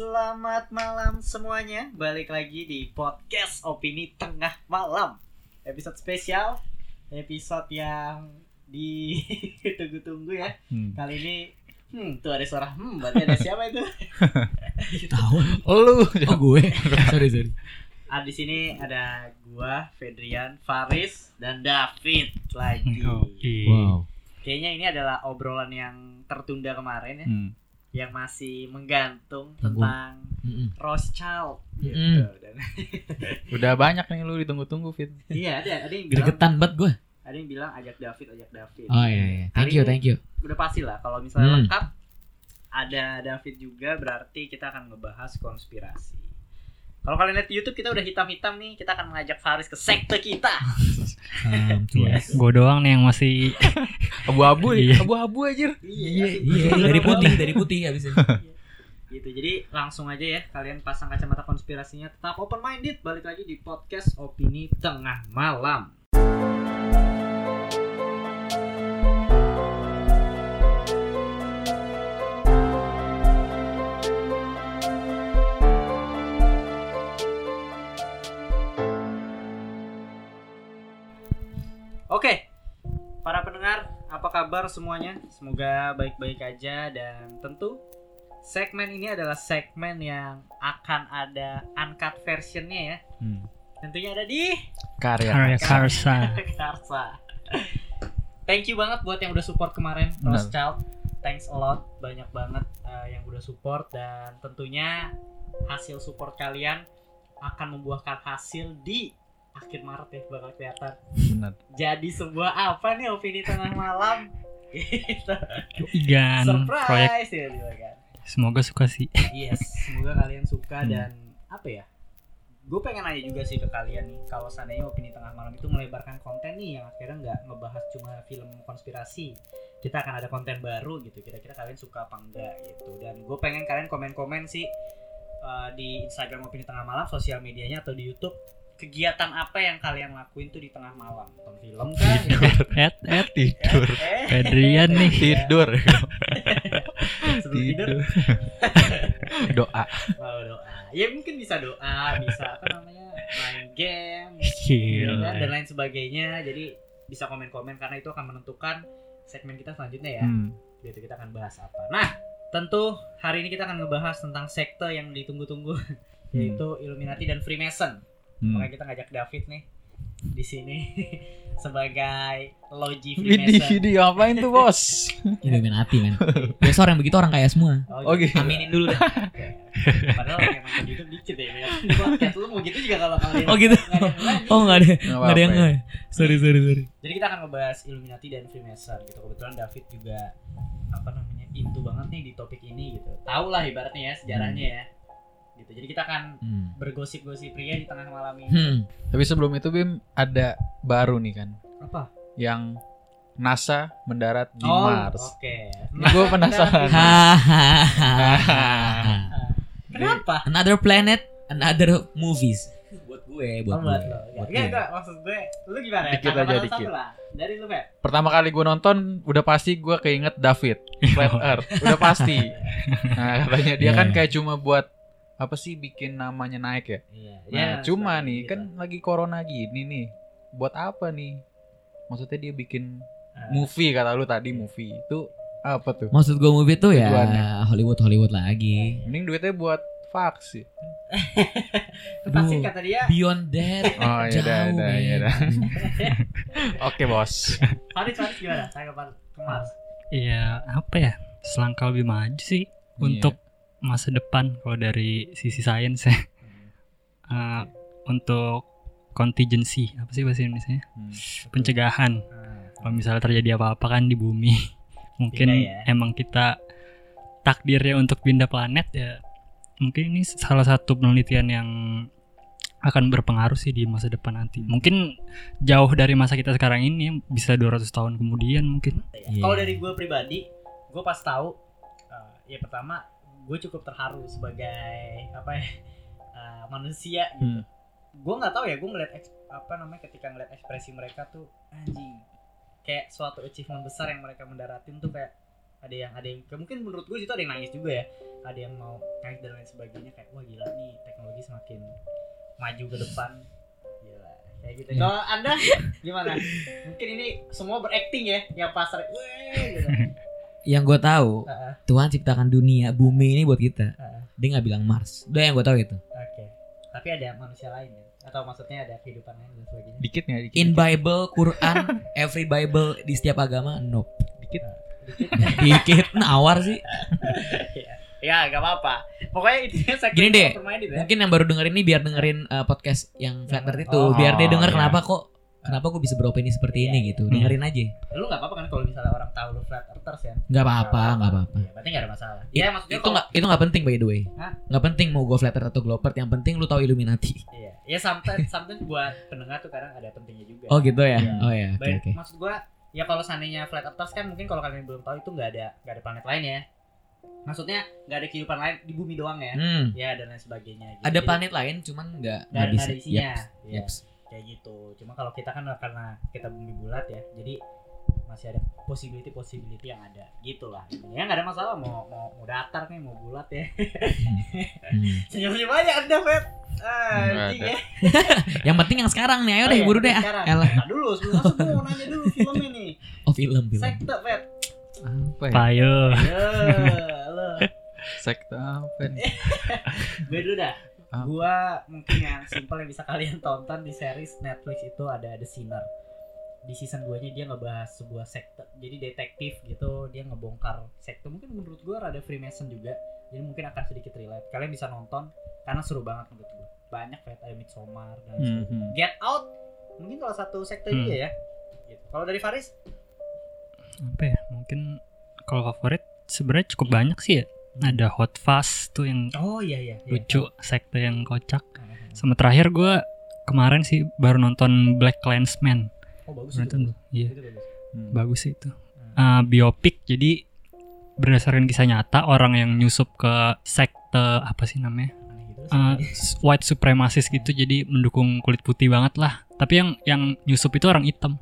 Selamat malam semuanya, balik lagi di podcast Opini Tengah Malam. Episode spesial, episode yang ditunggu-tunggu ya. Kali ini, tuh ada suara berarti ada siapa itu? Tahu. Lu, oh gue. Sorry. Di sini ada gue, Fedrian, Faris, dan David lagi. Wow. Kayaknya ini adalah obrolan yang tertunda kemarin ya. Yang masih menggantung tentang Rothschild gitu. Udah banyak nih lu ditunggu-tunggu, Fit. Iya, ada yang bilang gregetan banget gue. Ada yang bilang ajak David. Oh iya. Thank you. Udah pasti lah kalau misalnya lengkap ada David juga, berarti kita akan ngebahas konspirasi. Kalau kalian lihat di YouTube kita udah hitam-hitam nih, kita akan mengajak Faris ke sekte kita. Gue doang nih yang masih abu-abu aja. Iya. Dari putih habis itu. Gitu. Jadi langsung aja ya, kalian pasang kacamata konspirasinya, tetap open minded, balik lagi di podcast Opini Tengah Malam. Oke, para pendengar, apa kabar semuanya? Semoga baik-baik aja, dan tentu segmen ini adalah segmen yang akan ada uncut versionnya ya. Tentunya ada di Karya Karsa. Thank you banget buat yang udah support kemarin, Rothschild. Thanks a lot, banyak banget yang udah support, dan tentunya hasil support kalian akan membuahkan hasil di akhir Maret ya, bakal kelihatan. Benar. Jadi sebuah apa nih Opini Tengah Malam? Gitu. Dan surprise proyek. Ya, semoga suka sih. Yes, semoga kalian suka. Dan apa ya? Gue pengen nanya juga sih ke kalian nih, kalau seandainya Opini Tengah Malam itu melebarkan konten nih yang akhirnya nggak ngebahas cuma film konspirasi, kita akan ada konten baru gitu. Kira-kira kalian suka apa enggak gitu. Dan gue pengen kalian komen-komen sih di Instagram Opini Tengah Malam, sosial medianya, atau di YouTube. Kegiatan apa yang kalian lakuin tuh di tengah malam? Nonton film kan? Tidur. Fedrian nih tidur. Sebelum tidur. Doa. Ya mungkin bisa doa, bisa apa namanya? Main game. Dan lain sebagainya. Jadi bisa komen-komen karena itu akan menentukan segmen kita selanjutnya ya. Gitu, kita akan bahas apa. Nah, tentu hari ini kita akan ngebahas tentang sekte yang ditunggu-tunggu, yaitu Illuminati dan Freemason. Makanya kita ngajak David nih di sini sebagai logi Freemason. Video apain tuh, Bos? Illuminati, men. Biasa orang begitu orang kaya semua. Oke. Aminin dulu dah. Padahal yang nonton YouTube dikit ya. Podcast lu mau gitu juga kalau kalian. Oh gitu. Enggak ada yang enggak. Sorry. Jadi kita akan ngebahas Illuminati dan Freemason gitu. Kebetulan David juga apa namanya? Into banget nih di topik ini gitu. Tahu lah ibaratnya ya sejarahnya ya. Gitu. Jadi kita akan bergosip-gosip pria di tengah malam ini. Tapi sebelum itu Bim, ada baru nih kan. Apa? Yang NASA mendarat di Mars. Oke. Gue penasaran. Kenapa? Another planet, another movies. Buat gue. Maksud gue, lu gimana ya? Dikit aja. Dari lu, Beb? Pertama kali gue nonton, udah pasti gue keinget David, Flat Earth. Udah pasti. Nah, katanya dia kan kayak cuma buat apa sih bikin namanya naik ya? Cuma nih gitu. Kan lagi corona gini nih. Buat apa nih? Maksudnya dia bikin movie, kata lu tadi movie. Itu apa tuh? Maksud gue movie tuh ya Hollywood lagi. Mending duitnya buat vaksin. Vaksin kata dia. Beyond that. Oh iya dah. Oke, Bos. Faris gimana? Saya ke Mars. Iya, apa ya? Selangkah lebih maju sih untuk masa depan kalau dari sisi sains ya. Untuk contingency, apa sih bahasa Indonesia? Pencegahan. Kalau misalnya terjadi apa-apa kan di bumi, mungkin emang kita takdirnya untuk pindah planet ya. Mungkin ini salah satu penelitian yang akan berpengaruh sih di masa depan nanti. Mungkin jauh dari masa kita sekarang ini, bisa 200 tahun kemudian mungkin. Kalau dari gue pribadi, gue pas tahu ya pertama gue cukup terharu sebagai manusia gitu. Gue nggak tahu ya, gue ngeliat ketika ngeliat ekspresi mereka tuh anjing, kayak suatu achievement besar yang mereka mendaratin tuh kayak ada yang mungkin menurut gue itu ada yang nangis juga ya, ada yang mau naik dan lain sebagainya, kayak wah gila nih teknologi semakin maju ke depan, gila kayak gitu. Kalau Anda gimana? Mungkin ini semua berakting ya, yang pasar gitu. Yang gue tahu Tuhan ciptakan dunia bumi ini buat kita, dia nggak bilang Mars, udah yang gue tahu gitu. Okay. Tapi ada manusia lain ya? Atau maksudnya ada kehidupan lain dan sebagainya? Dikit ya, dikit. In Bible, Quran, every Bible di setiap agama, nope. Dikit nawar sih. Ya gak apa-apa. Pokoknya intinya gini deh, mungkin yang baru dengerin ini biar dengerin podcast yang Flat Earth itu, biar dia denger kenapa gue bisa beropini seperti ini gitu. Dengerin aja. Lu gak apa-apa kan kalau misalnya orang tahu lu Flat Earthers ya? Gak apa-apa. Ya, berarti gak ada masalah. Ya maksudnya itu gak penting by the way. Gak penting mau gue Flat Earth atau Glopert, yang penting lu tahu Illuminati. Iya. Ya sometimes buat pendengar tuh kadang ada pentingnya juga. Oh gitu ya. Oh ya. Oke. Maksud gue ya kalau seandainya Flat Earthers kan mungkin kalau kalian belum tahu itu nggak ada planet lain ya, maksudnya nggak ada kehidupan lain di bumi doang ya, ya dan lain sebagainya gitu. Ada planet lain cuman nggak ada isinya, yaps. Kayak gitu. Cuma kalau kita kan karena kita bumi bulat ya, jadi masih ada possibility yang ada gitulah. Ya nggak ada masalah mau datar nih mau bulat ya. Senyum-senyum aja Anda Feb. Ya. Yang penting yang sekarang nih, ayo deh buru deh. Nah dulu sebelum masuk gue mau nanya dulu film ini. Oh film. Sekte Pet. Apa ya? Payo. Halo. Sekte apa nih? Gue dulu dah. Gue mungkin yang simple yang bisa kalian tonton di series Netflix itu ada The Sinner. Di season 2-nya dia ngebahas sebuah sekte. Jadi detektif gitu, dia ngebongkar sekte. Mungkin menurut gue ada Freemason juga. Jadi mungkin akan sedikit relate. Kalian bisa nonton karena seru banget menurut gue. Banyak kayak ada Midsommar dan sebagainya. Get Out mungkin kalau satu sekte juga ya. Gitu. Kalau dari Faris? Apa ya? Mungkin kalau favorit sebenarnya cukup banyak sih ya. Ada Hot Fuzz tuh yang lucu, sekte yang kocak. Sama terakhir gue kemarin sih baru nonton Black Klansman. Oh, bagus itu. Iya. Bagus itu. Biopik, jadi berdasarkan kisah nyata orang yang nyusup ke sekte apa sih namanya? White supremasis gitu. Jadi mendukung kulit putih banget lah. Tapi yang nyusup itu orang hitam.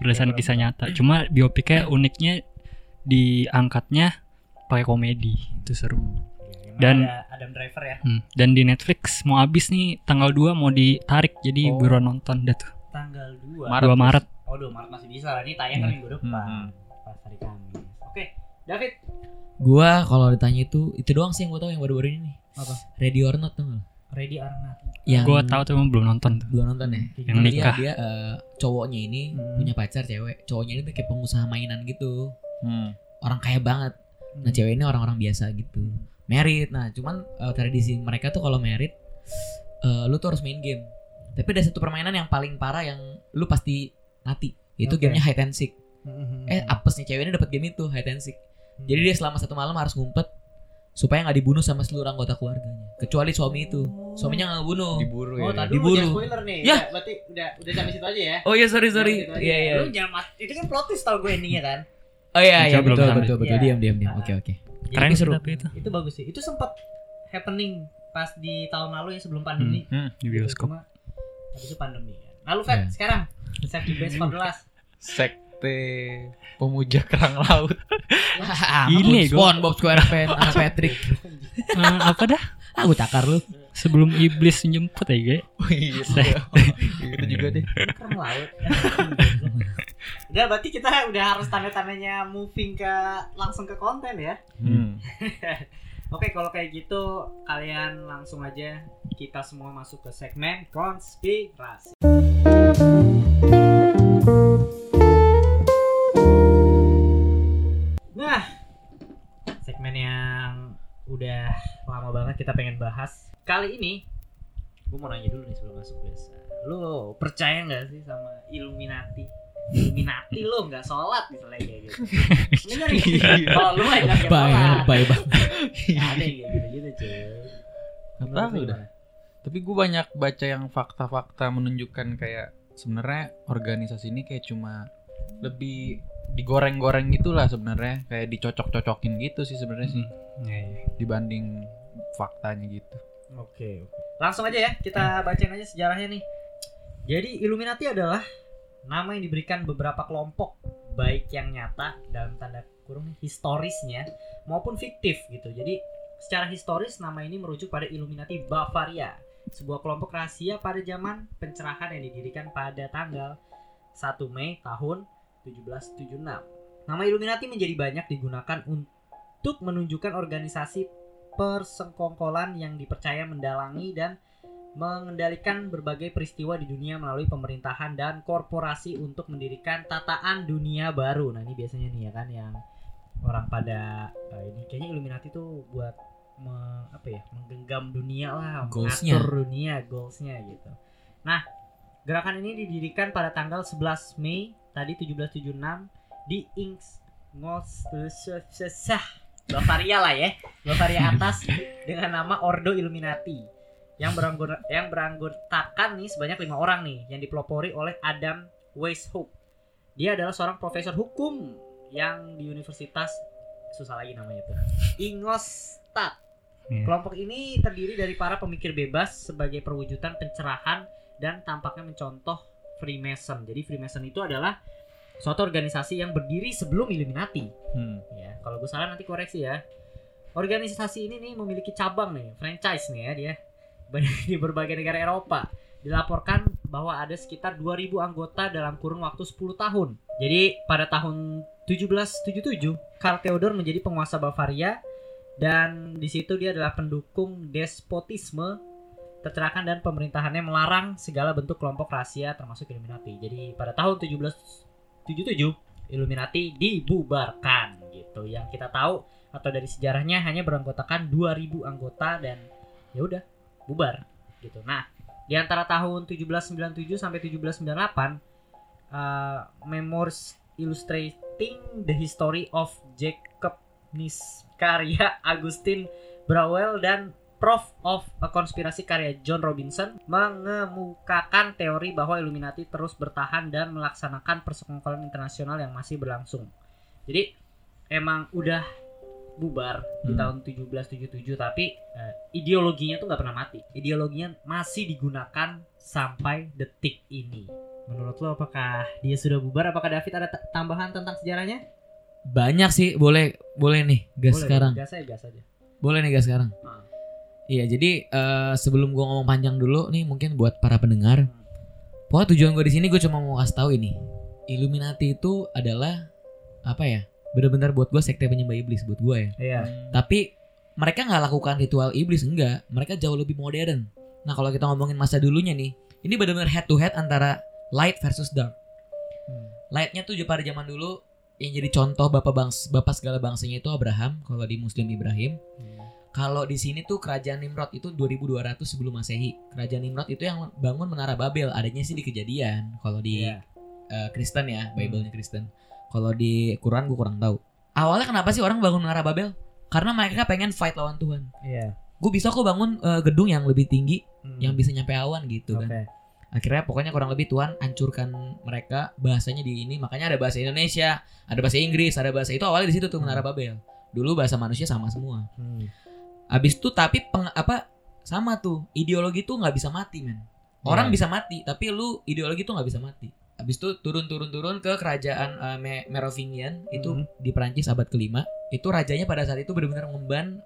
Berdasarkan kisah nyata. Cuma biopiknya uniknya diangkatnya pakai komedi. Itu seru. Dan Adam Driver ya. Dan di Netflix mau habis nih tanggal 2 mau ditarik. Jadi buruan nonton dah tuh. Tanggal 2 Maret. Oh 2 Maret masih bisa lah. Ini tayang kan minggu depan pas hari Kamis. Oke, David. Gua kalau ditanya itu doang sih yang gua tahu yang baru-baru ini nih. Apa? Ready or Not tuh. Ready or Not. Yang gua tahu tuh belum nonton. Ya. Yang nikah. Dia cowoknya ini punya pacar cewek. Cowoknya ini kayak pengusaha mainan gitu. Orang kaya banget. Nah cewek ini orang-orang biasa gitu. Married. Nah cuman tradisi mereka tuh kalau married lu tuh harus main game. Tapi ada satu permainan yang paling parah yang lu pasti mati. Itu gamenya hide and seek. Apesnya cewek ini dapat game itu hide and seek. Jadi dia selama satu malam harus ngumpet supaya nggak dibunuh sama seluruh anggota keluarganya. Kecuali suami itu. Suaminya nggak bunuh. Diburu ya. Diburu. Jangan spoiler nih. Ya. Berarti udah sampai situ aja ya. Oh iya sorry. Iya. Lu jangan itu kan plot twist tau gue endingnya kan. Oh iya betul. Diam. Oke. Keren seru. Itu bagus sih. Itu sempat happening pas di tahun lalu ya sebelum pandemi. Di bioskop. Itu pandemi kan. Lalu Fed sekarang Sekte Base 14. Sekte Pemuja Kerang Laut. Ini SpongeBob SquarePants sama Patrick. Apa dah? Aku takar lu. Sebelum iblis menjemput ya, guys. Itu juga deh. Kerang laut. Udah berarti kita udah harus tanda-tandanya moving ke langsung ke konten ya. Oke, kalau kayak gitu kalian langsung aja kita semua masuk ke segmen konspirasi. Nah, segmen yang udah lama banget kita pengen bahas. Kali ini gue mau nanya dulu nih sebelum masuk biasa. Lo percaya nggak sih sama Illuminati? Illuminati lo nggak sholat misalnya kayak gitu. Bener nih. Kalau lo nggak sholat, ada yang gitu cuy. Apa udah? Tapi gue banyak baca yang fakta-fakta menunjukkan kayak sebenarnya organisasi ini kayak cuma lebih digoreng-goreng gitulah sebenarnya, kayak dicocok-cocokin gitu sih sebenarnya sih. Dibanding faktanya gitu. Oke. Langsung aja ya kita bacain aja sejarahnya nih. Jadi Illuminati adalah nama yang diberikan beberapa kelompok, baik yang nyata dalam tanda historisnya maupun fiktif gitu. Jadi secara historis nama ini merujuk pada Illuminati Bavaria, sebuah kelompok rahasia pada zaman pencerahan yang didirikan pada tanggal 1 Mei tahun 1776. Nama Illuminati menjadi banyak digunakan untuk menunjukkan organisasi persengkongkolan yang dipercaya mendalangi dan mengendalikan berbagai peristiwa di dunia melalui pemerintahan dan korporasi untuk mendirikan tataan dunia baru. Nah ini biasanya nih ya kan yang orang pada ini kayaknya Illuminati tuh buat menggenggam dunia lah, mengatur dunia, goalsnya gitu. Nah gerakan ini didirikan pada tanggal 11 Mei tadi 1776 di Bavaria lah ya, Bavaria atas dengan nama Ordo Illuminati yang beranggotakan nih sebanyak 5 orang nih yang dipelopori oleh Adam Weishaupt. Dia adalah seorang profesor hukum yang di universitas susah lagi namanya tuh Ingolstadt. Kelompok ini terdiri dari para pemikir bebas sebagai perwujudan pencerahan dan tampaknya mencontoh Freemason. Jadi Freemason itu adalah suatu organisasi yang berdiri sebelum Illuminati. Ya, kalau gue salah nanti koreksi ya. Organisasi ini nih memiliki cabang nih, franchise nih ya dia, di berbagai negara Eropa. Dilaporkan bahwa ada sekitar 2.000 anggota dalam kurun waktu 10 tahun. Jadi pada tahun 1777 Karl Theodor menjadi penguasa Bavaria dan di situ dia adalah pendukung despotisme tercerahkan dan pemerintahannya melarang segala bentuk kelompok rahasia termasuk Illuminati. Jadi pada tahun 1777 Illuminati dibubarkan gitu. Yang kita tahu atau dari sejarahnya hanya beranggotakan 2.000 anggota dan ya udah bubar gitu. Nah, di antara tahun 1797 sampai 1798 Memoirs Illustrating the History of Jacobins karya Augustine Browell dan Proof of a Conspiracy karya John Robinson mengemukakan teori bahwa Illuminati terus bertahan dan melaksanakan persekongkolan internasional yang masih berlangsung. Jadi emang udah bubar di tahun 1777 tapi ideologinya tuh nggak pernah mati. Ideologinya masih digunakan sampai detik ini. Menurut lo apakah dia sudah bubar? Apakah David ada tambahan tentang sejarahnya? Banyak sih, boleh nih gas sekarang. Gas aja. Boleh nih gas sekarang. Iya, jadi sebelum gue ngomong panjang dulu nih mungkin buat para pendengar. Pokoknya tujuan gue di sini gue cuma mau kasih tahu ini. Illuminati itu adalah apa ya? Bener-bener buat gue sekte penyembah iblis buat gue ya. Iya. Tapi mereka nggak lakukan ritual iblis, enggak. Mereka jauh lebih modern. Nah kalau kita ngomongin masa dulunya nih, ini bener-bener head to head antara light versus dark. Lightnya tuh pada zaman dulu yang jadi contoh bapak segala bangsanya itu Abraham, kalau di Muslim Ibrahim. Kalau di sini tuh kerajaan Nimrod itu 2200 sebelum Masehi. Kerajaan Nimrod itu yang bangun Menara Babel. Adanya sih di Kejadian. Kalau di Kristen ya, Bible-nya Kristen. Kalau di Quran gue kurang tahu. Awalnya kenapa sih orang bangun Menara Babel? Karena mereka pengen fight lawan Tuhan. Iya. Gue bisa kok bangun gedung yang lebih tinggi, yang bisa nyampe awan gitu kan. Akhirnya pokoknya kurang lebih Tuhan hancurkan mereka. Bahasanya di ini, makanya ada bahasa Indonesia, ada bahasa Inggris, ada bahasa itu awalnya di situ tuh Menara Babel. Dulu bahasa manusia sama semua. Abis itu tapi sama tuh ideologi tuh nggak bisa mati men. Orang bisa mati, tapi lu ideologi tuh nggak bisa mati. Habis itu turun ke kerajaan Merovingian itu di Perancis abad ke-5. Itu rajanya pada saat itu benar-benar mengemban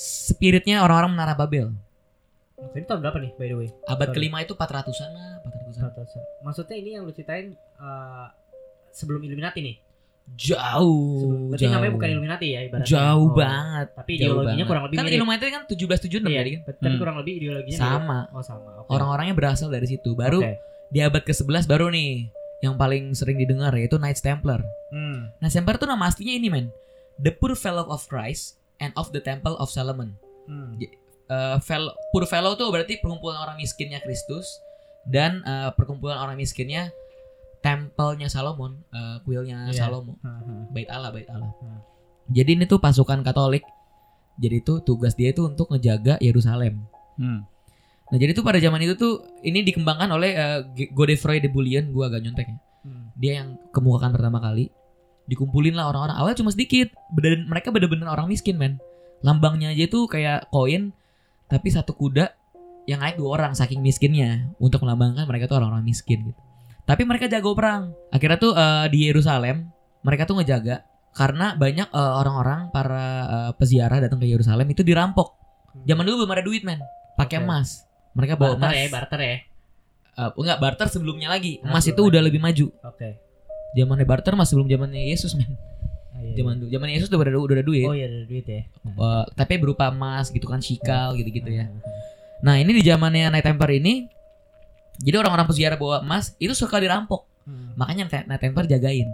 spiritnya orang-orang Menara Babel. Ini tahun berapa nih by the way? Abad ke-5 itu 400-an lah, 400-an. Maksudnya ini yang lu ceritain sebelum Illuminati nih? Jauh. Berarti namanya bukan Illuminati ya ibaratnya. Jauh banget. Tapi ideologinya kurang lebih mirip. Kan Illuminati kan 1776 ya kan? Tapi kurang lebih ideologinya sama. Oh sama. Okay. Orang-orangnya berasal dari situ. Baru di abad ke-11 baru nih yang paling sering didengar yaitu Knights Templar. Knights Templar tuh nama aslinya ini men, The Poor Fellow of Christ and of the Temple of Solomon. Poor Fellow tuh berarti perkumpulan orang miskinnya Kristus dan perkumpulan orang miskinnya Templenya Salomon, kuilnya Salomo, Bait Allah. Jadi ini tuh pasukan Katolik. Jadi tuh tugas dia itu untuk ngejaga Yerusalem. Nah jadi tuh pada zaman itu tuh ini dikembangkan oleh Godfrey de Bouillon, gue agak nyontek ya. Dia yang kemukakan pertama kali. Dikumpulin lah orang-orang, awalnya cuma sedikit. Mereka bener-bener orang miskin men. Lambangnya aja tuh kayak koin, tapi satu kuda yang naik 2 orang saking miskinnya. Untuk melambangkan mereka tuh orang-orang miskin gitu. Tapi mereka jago perang. Akhirnya tuh di Yerusalem mereka tuh ngejaga Karena banyak orang-orang para peziarah datang ke Yerusalem itu dirampok. Zaman dulu belum ada duit, men. Pakai emas. Mereka bawa emas. Barter ya. Enggak, barter sebelumnya lagi. Emas itu udah lebih maju. Oke. Zamannya barter masih belum zamannya Yesus, men. Zaman Yesus tuh udah ada duit. Oh iya, ada duit ya. Tapi berupa emas gitu kan, shikal gitu-gitu ya. Nah, ini di zamannya Knights Templar ini, jadi orang-orang peziarah bawa emas itu suka dirampok. Makanya Knights Templar jagain.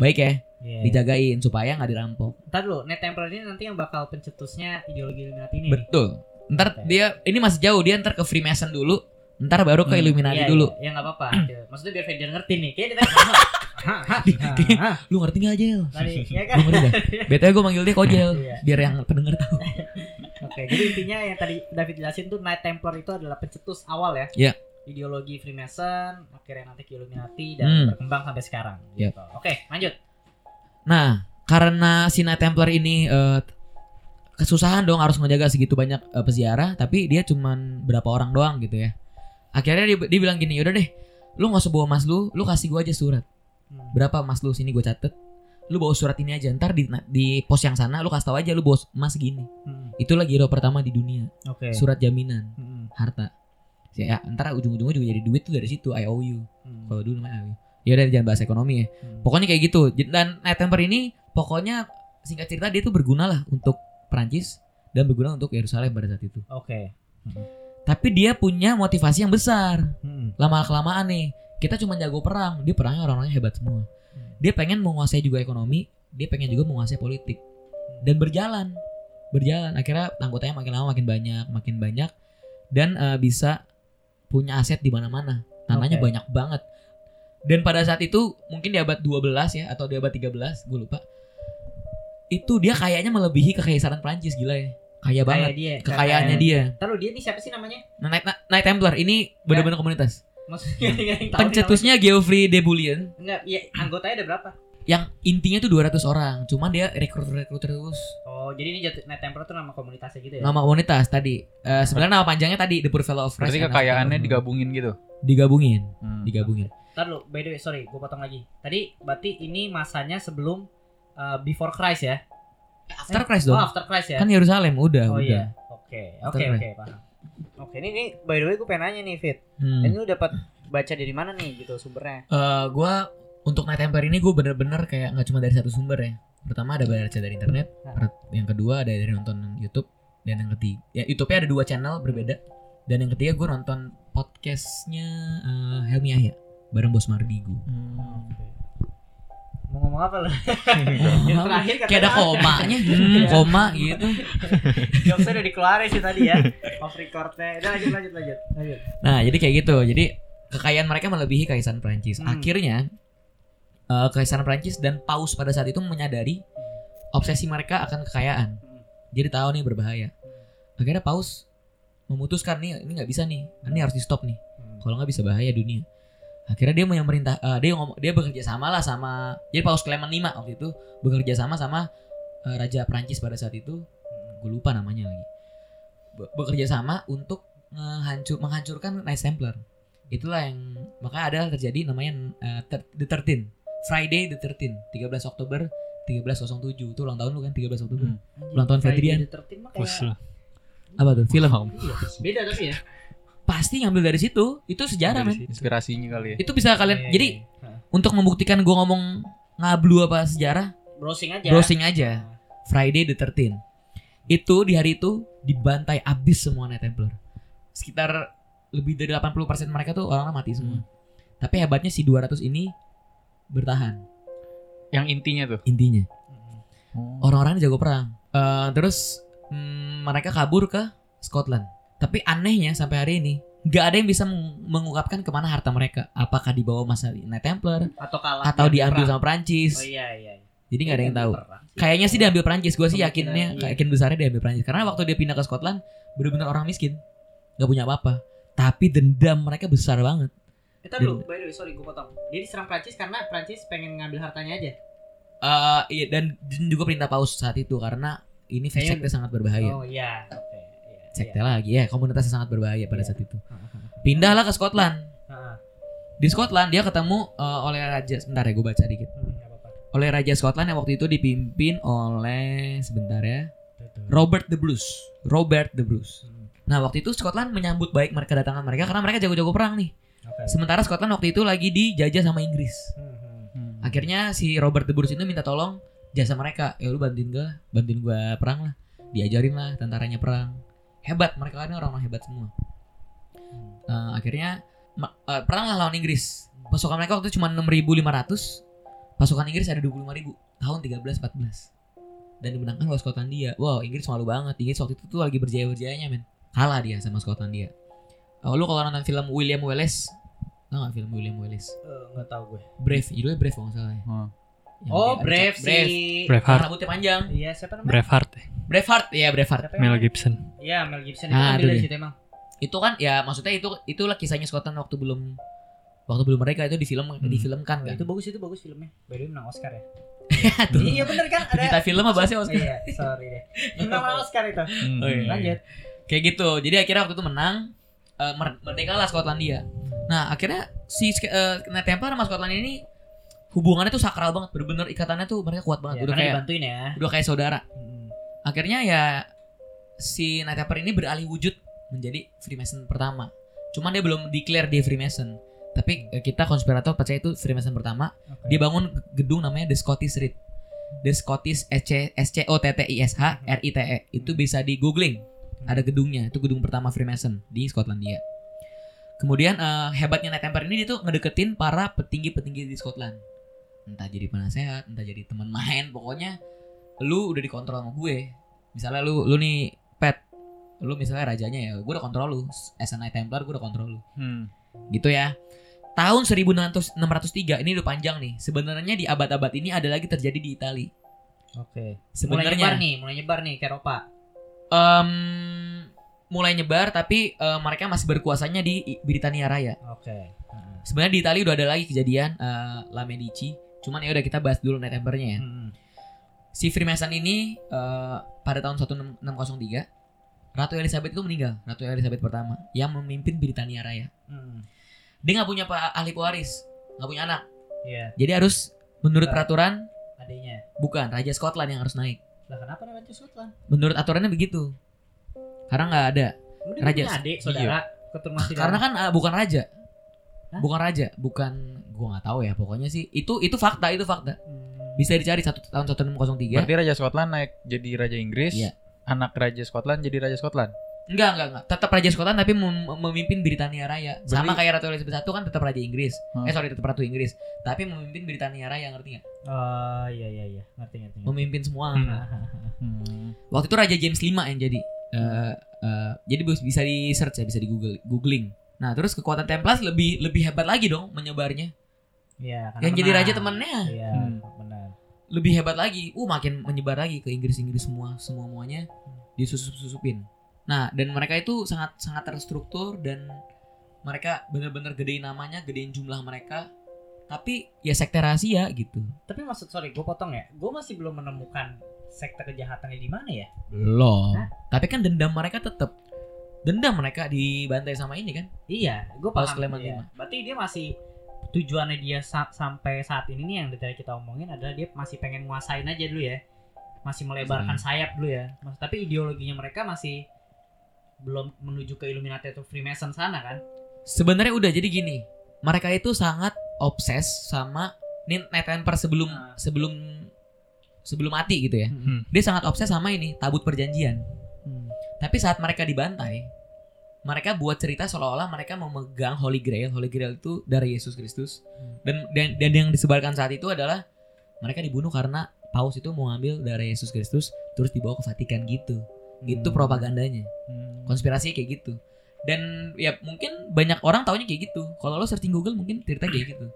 Baik ya. Yeah. Dijagain supaya enggak dirampok. Entar dulu, Knights Templar ini nanti yang bakal pencetusnya ideologi Illuminati ini. Betul. Entar dia ini masih jauh, dia entar ke Freemason dulu, entar baru ke Illuminati dulu. Iya, enggak apa-apa. Maksudnya biar Fedrian ngerti nih. Kayak lu ngerti enggak, Jel? Iya kan? Btw gue manggil dia Kojel biar yang pendengar tahu. Oke, jadi intinya yang tadi David jelasin tuh Knights Templar itu adalah pencetus awal ya. Iya. Yeah. Ideologi Freemason, akhirnya nanti ke Illuminati dan berkembang sampai sekarang gitu. Yeah. Oke, lanjut. Nah, karena si Knights Templar ini kesusahan dong harus ngejaga segitu banyak peziarah, tapi dia cuman berapa orang doang gitu ya. Akhirnya dia bilang gini, "Yaudah deh, lu enggak usah bawa emas lu kasih gua aja surat. Berapa emas lu sini gua catet. Lu bawa surat ini aja, ntar di pos yang sana lu kasih tahu aja lu bawa emas segini." Itu lagi giro pertama di dunia. Okay. Surat jaminan harta. Ya, ntar ujung-ujungnya juga jadi duit tuh dari situ, IOU. Kalau dulu namanya IOU. Ya udah jangan bahas ekonomi ya. Pokoknya kayak gitu. Dan Knights Templar ini pokoknya singkat cerita dia tuh berguna lah untuk Perancis dan berguna untuk Yerusalem pada saat itu. Oke. Okay. Tapi dia punya motivasi yang besar. Lama-kelamaan nih, kita cuma jago perang, dia perangnya orang-orangnya hebat semua. Dia pengen menguasai juga ekonomi, dia pengen juga menguasai politik. Dan berjalan. Akhirnya anggotanya makin lama makin banyak dan bisa punya aset di mana-mana. Tanahnya banyak banget. Dan pada saat itu mungkin di abad 12 ya atau di abad 13, gue lupa. Itu dia kayaknya melebihi kekaisaran Prancis, gila ya. Kaya banget dia, kekayaannya dia. Terus dia nih siapa sih namanya? Knights Templar ini benar-benar komunitas. Maksudnya pencetusnya Godfrey de Bouillon. Enggak, ya anggotanya ada berapa? Yang intinya tuh 200 orang, cuman dia rekrut terus. Oh, jadi ini Knights Templar tuh nama komunitasnya gitu ya. Nama komunitas tadi. Sebenarnya nama panjangnya tadi The Poor Fellow of France. Berarti kekayaannya digabungin gitu. Digabungin. Ntar lu, by the way, sorry, gue potong lagi. Tadi berarti ini masanya sebelum before Christ ya? After Christ dong. Oh, after Christ ya? Kan Yerusalem udah. Oh iya. Oke, paham. Oke, ini by the way gue pengen nanya nih, Fit. Ini lu dapat baca dari mana nih gitu sumbernya? Gue untuk Knights Templar ini gue bener-bener kayak nggak cuma dari satu sumber ya. Pertama ada baca dari internet. Yang kedua ada dari nonton YouTube. Dan yang ketiga, ya YouTube-nya ada 2 channel berbeda. Dan yang ketiga gue nonton podcastnya Helmi Yahya bareng Bos Mardi gue. Mau ngomong apa lo? Yang terakhir kayak ada komanya, koma gitu. Jokesnya udah dikeluarin sih tadi ya, off recordnya. Udah lanjut. Nah jadi kayak gitu, jadi kekayaan mereka melebihi Kaisaran Perancis. Akhirnya Kaisaran Perancis dan Paus pada saat itu menyadari obsesi mereka akan kekayaan. Jadi tahu nih berbahaya. Akhirnya Paus memutuskan nih, ini nggak bisa nih, ini harus di stop nih. Kalau nggak bisa bahaya dunia. Akhirnya dia yang merintah, dia bekerja sama lah sama, jadi Paus Clement V waktu itu bekerja sama Raja Prancis pada saat itu, gue lupa namanya lagi, bekerja sama untuk menghancurkan Knights Templar. Itulah yang makanya ada terjadi namanya The 13th, Friday the 13th, 13 Oktober 1307. Itu ulang tahun lu kan 13 Oktober. Ulang tahun Fedrian. Kayak... Apa tuh? Film. Beda tapi ya. Pasti ngambil dari situ, itu sejarah men. Inspirasinya kali ya. Itu bisa kalian, jadi untuk membuktikan gue ngomong ngablu apa sejarah, browsing aja. Friday the 13th. Itu di hari itu dibantai abis semua Knights Templar. Sekitar lebih dari 80% mereka tuh orang-orang mati semua. Tapi hebatnya si 200 ini bertahan. Yang intinya tuh? Intinya. Orang-orang ini jago perang. Terus mereka kabur ke Scotland. Tapi anehnya sampai hari ini gak ada yang bisa mengungkapkan kemana harta mereka. Apakah dibawa masa Knights Templar atau diambil sama Perancis. Oh iya. Jadi gak ada yang tahu. Kayaknya sih diambil Perancis. Gue sih yakinnya yakin besarnya diambil Perancis. Karena waktu dia pindah ke Scotland benar-benar orang miskin, gak punya apa-apa. Tapi dendam mereka besar banget. Kita dulu, by the way, sorry gue potong. Dia diserang Perancis karena Perancis pengen ngambil hartanya aja. Iya, dan juga perintah Paus saat itu. Karena ini sekte sangat berbahaya. Oh iya. Sekte lagi ya, komunitasnya sangat berbahaya pada saat itu. Pindahlah ke Scotland. Di Scotland dia ketemu oleh raja, sebentar ya gue baca dikit. oleh Raja Scotland yang waktu itu dipimpin oleh Robert the Bruce. Nah waktu itu Scotland menyambut baik kedatangan mereka karena mereka jago-jago perang nih. Okay. Sementara Scotland waktu itu lagi dijajah sama Inggris. Akhirnya si Robert the Bruce itu minta tolong jasa mereka. Ya lu bantuin gue perang lah, diajarin lah tentaranya perang. Hebat mereka kan, orang-orang hebat semua. Akhirnya perang lah lawan Inggris. Pasukan mereka waktu itu cuma 6.500, pasukan Inggris ada 25.000 tahun 1314. Dan dimenangkan oleh Skotlandia. Wow, Inggris malu banget. Inggris waktu itu tuh lagi berjaya-berjayanya, men. Kalah dia sama Skotlandia. Lu kalau nonton film William Wallace, tau gak film William Wallace? Gak tau gue. Brave, judulnya Brave kalau gak salah ya. Oh, Brave sih. Braveheart. Rambutnya panjang. Iya, siapa namanya? Braveheart. Mel Gibson. Iya, Mel Gibson itu ambil dari situ emang. Itu kan ya maksudnya itulah kisahnya Scotland waktu belum mereka itu difilmkan kan. Itu bagus filmnya. By the way menang Oscar ya. Iya benar kan ada. Kita film mah bahasnya Oscar. Iya, sorry deh. Menang Oscar itu. Lanjut. Kayak gitu. Jadi akhirnya waktu itu menang merdeka lah Skotlandia. Nah, akhirnya si Knights Templar sama Scotland ini hubungannya tuh sakral banget. Bener-bener ikatannya tuh mereka kuat banget. Ya, udah kayak dibantuin ya. Udah kayak saudara. Akhirnya ya si Knights Templar ini beralih wujud menjadi Freemason pertama. Cuman dia belum declare dia Freemason. Tapi kita konspirator percaya itu Freemason pertama. Okay. Dia bangun gedung namanya The Scottish Rite. The Scottish SCOTTISH RITE. Itu bisa di googling. Ada gedungnya. Itu gedung pertama Freemason di Skotlandia. Kemudian hebatnya Knights Templar ini dia tuh ngedeketin para petinggi-petinggi di Scotland. Entah jadi penasehat, entah jadi teman main, pokoknya lu udah dikontrol sama gue. Misalnya lu nih Pat, lu misalnya rajanya ya, gue udah kontrol lu. As a Knight Templar gue udah kontrol lu. Gitu ya. Tahun 1603 ini udah panjang nih. Sebenarnya di abad-abad ini ada lagi terjadi di Itali. Oke. Sebenarnya mulai nyebar nih ke Eropa. Mulai nyebar tapi mereka masih berkuasanya di Britania Raya. Oke. Sebenarnya di Itali udah ada lagi kejadian La Medici. Cuman ya udah kita bahas dulu Knights Templar-nya ya. Si Freemason ini pada tahun 1603 Ratu Elizabeth itu meninggal. Ratu Elizabeth pertama yang memimpin Britania Raya. Dia nggak punya ahli pewaris, nggak punya anak. Yeah. Jadi harus menurut peraturan adiknya. Bukan, Raja Scotland yang harus naik. Lah kenapa Raja Scotland? Menurut aturannya begitu. Karena nggak ada raja adik saudara keturunan. Karena kan bukan raja. Hah? Bukan gue nggak tahu ya. Pokoknya sih itu fakta. Bisa dicari tahun 1603. Berarti Raja Scotland naik jadi Raja Inggris. Iya. Anak Raja Scotland jadi Raja Scotland. Enggak. Tetap Raja Scotland tapi memimpin Britania Raya. Berarti... sama kayak Ratu Elizabeth I kan tetap Raja Inggris. Tetap Ratu Inggris. Tapi memimpin Britania Raya, ngerti nggak? Iya. Ngerti. Memimpin semua. Waktu itu Raja James V yang jadi. Jadi bisa di search ya, bisa di googling. Nah terus kekuatan Templars lebih hebat lagi dong menyebarnya. Ya, yang menang. Jadi raja temannya. Ya, benar. Lebih hebat lagi. Makin menyebar lagi ke Inggris semuanya disusup-susupin. Nah dan mereka itu sangat terstruktur dan mereka benar-benar gedein namanya, gedein jumlah mereka. Tapi ya sekte rahasia gitu. Tapi maksud sorry, gue potong ya. Gue masih belum menemukan sekte kejahatannya di mana ya? Belum. Hah? Tapi kan dendam mereka dibantai sama ini kan? Iya, gue paham. Iya. Berarti dia masih tujuannya dia sampai saat ini nih yang tadi kita omongin adalah dia masih pengen nguasain aja dulu ya, masih melebarkan sayap dulu ya. Tapi ideologinya mereka masih belum menuju ke Illuminati atau Freemason sana kan? Sebenarnya udah jadi gini, mereka itu sangat obses sama Knights Templar sebelum mati gitu ya. Dia sangat obses sama ini tabut perjanjian. Tapi saat mereka dibantai, mereka buat cerita seolah-olah mereka memegang Holy Grail. Holy Grail itu dari Yesus Kristus. Dan yang disebarkan saat itu adalah mereka dibunuh karena paus itu mau ngambil dari Yesus Kristus terus dibawa ke Vatikan gitu. Itu propagandanya. Konspirasi kayak gitu. Dan ya mungkin banyak orang taunya kayak gitu. Kalau lo searching Google mungkin cerita kayak gitu.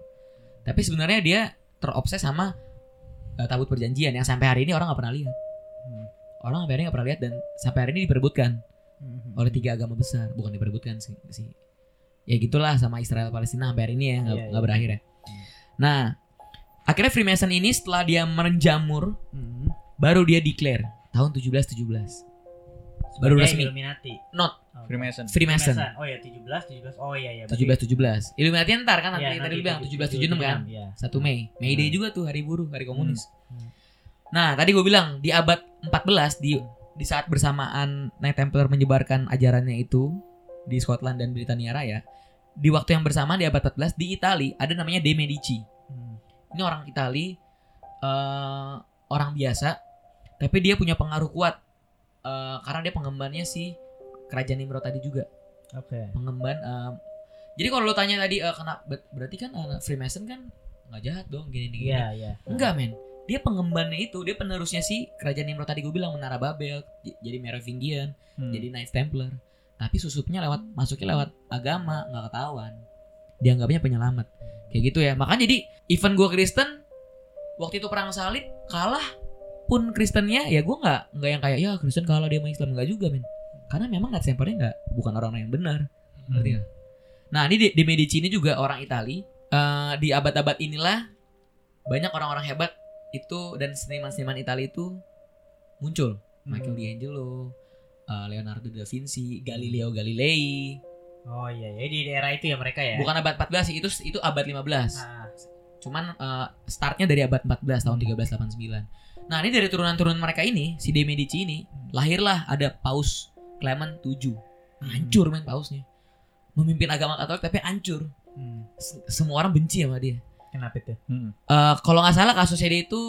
Tapi sebenarnya dia terobses sama tabut perjanjian yang sampai hari ini orang nggak pernah lihat. Orang sampai hari ini nggak pernah lihat dan sampai hari ini diperebutkan oleh tiga agama besar, bukan diperebutkan sih. Ya gitulah sama Israel Palestina sampai hari ini ya nggak berakhir ya. Nah, akhirnya Freemason ini setelah dia menjamur, baru dia declare tahun 1717. baru resmi. Illuminati. Not Freemason. Oh ya 17. Oh iya ya. 17. Illuminati ntar kan nanti tadi lu bilang 1776 kan. Ya. 1 Mei. Mei Day juga tuh hari buruh, hari komunis. Nah, tadi gue bilang di abad 14 di saat bersamaan Knights Templar menyebarkan ajarannya itu di Skotland dan Britania Raya, di waktu yang bersamaan di abad 14 di Italia ada namanya De Medici. Ini orang Italia orang biasa tapi dia punya pengaruh kuat karena dia pengembannya si kerajaan Nimrod tadi juga. Oke. Pengemban jadi kalau lo tanya tadi kenapa berarti kan Freemason kan enggak jahat dong gini-gini. Iya, iya. Enggak, men. Dia pengembannya itu, dia penerusnya si kerajaan Nimrod tadi gue bilang, Menara Babel, jadi Merovingian, jadi Knights Templar. Tapi susupnya masuknya lewat agama, enggak ketahuan. Dianggapnya penyelamat. Kayak gitu ya. Makanya jadi event gue Kristen waktu itu perang salib kalah pun Kristennya ya gue nggak yang kayak ya Kristen kalah dia sama Islam, nggak juga men, karena memang Knights Templar bukan orang yang benar, berarti ya. Nah ini di Medici ini juga orang Itali, di abad-abad inilah banyak orang-orang hebat itu dan seniman-seniman Itali itu muncul. Michelangelo, Leonardo da Vinci, Galileo Galilei. Oh iya ya, di daerah itu ya mereka ya. Bukan abad 14 itu abad 15. Nah. Cuman startnya dari abad 14 tahun 1389. Nah ini dari turunan-turunan mereka ini, si De Medici ini, lahirlah ada Paus Clement VII. Hancur men pausnya. Memimpin agama Katolik tapi hancur. Semua orang benci sama dia. Kenapa itu? Kalau gak salah kasusnya dia itu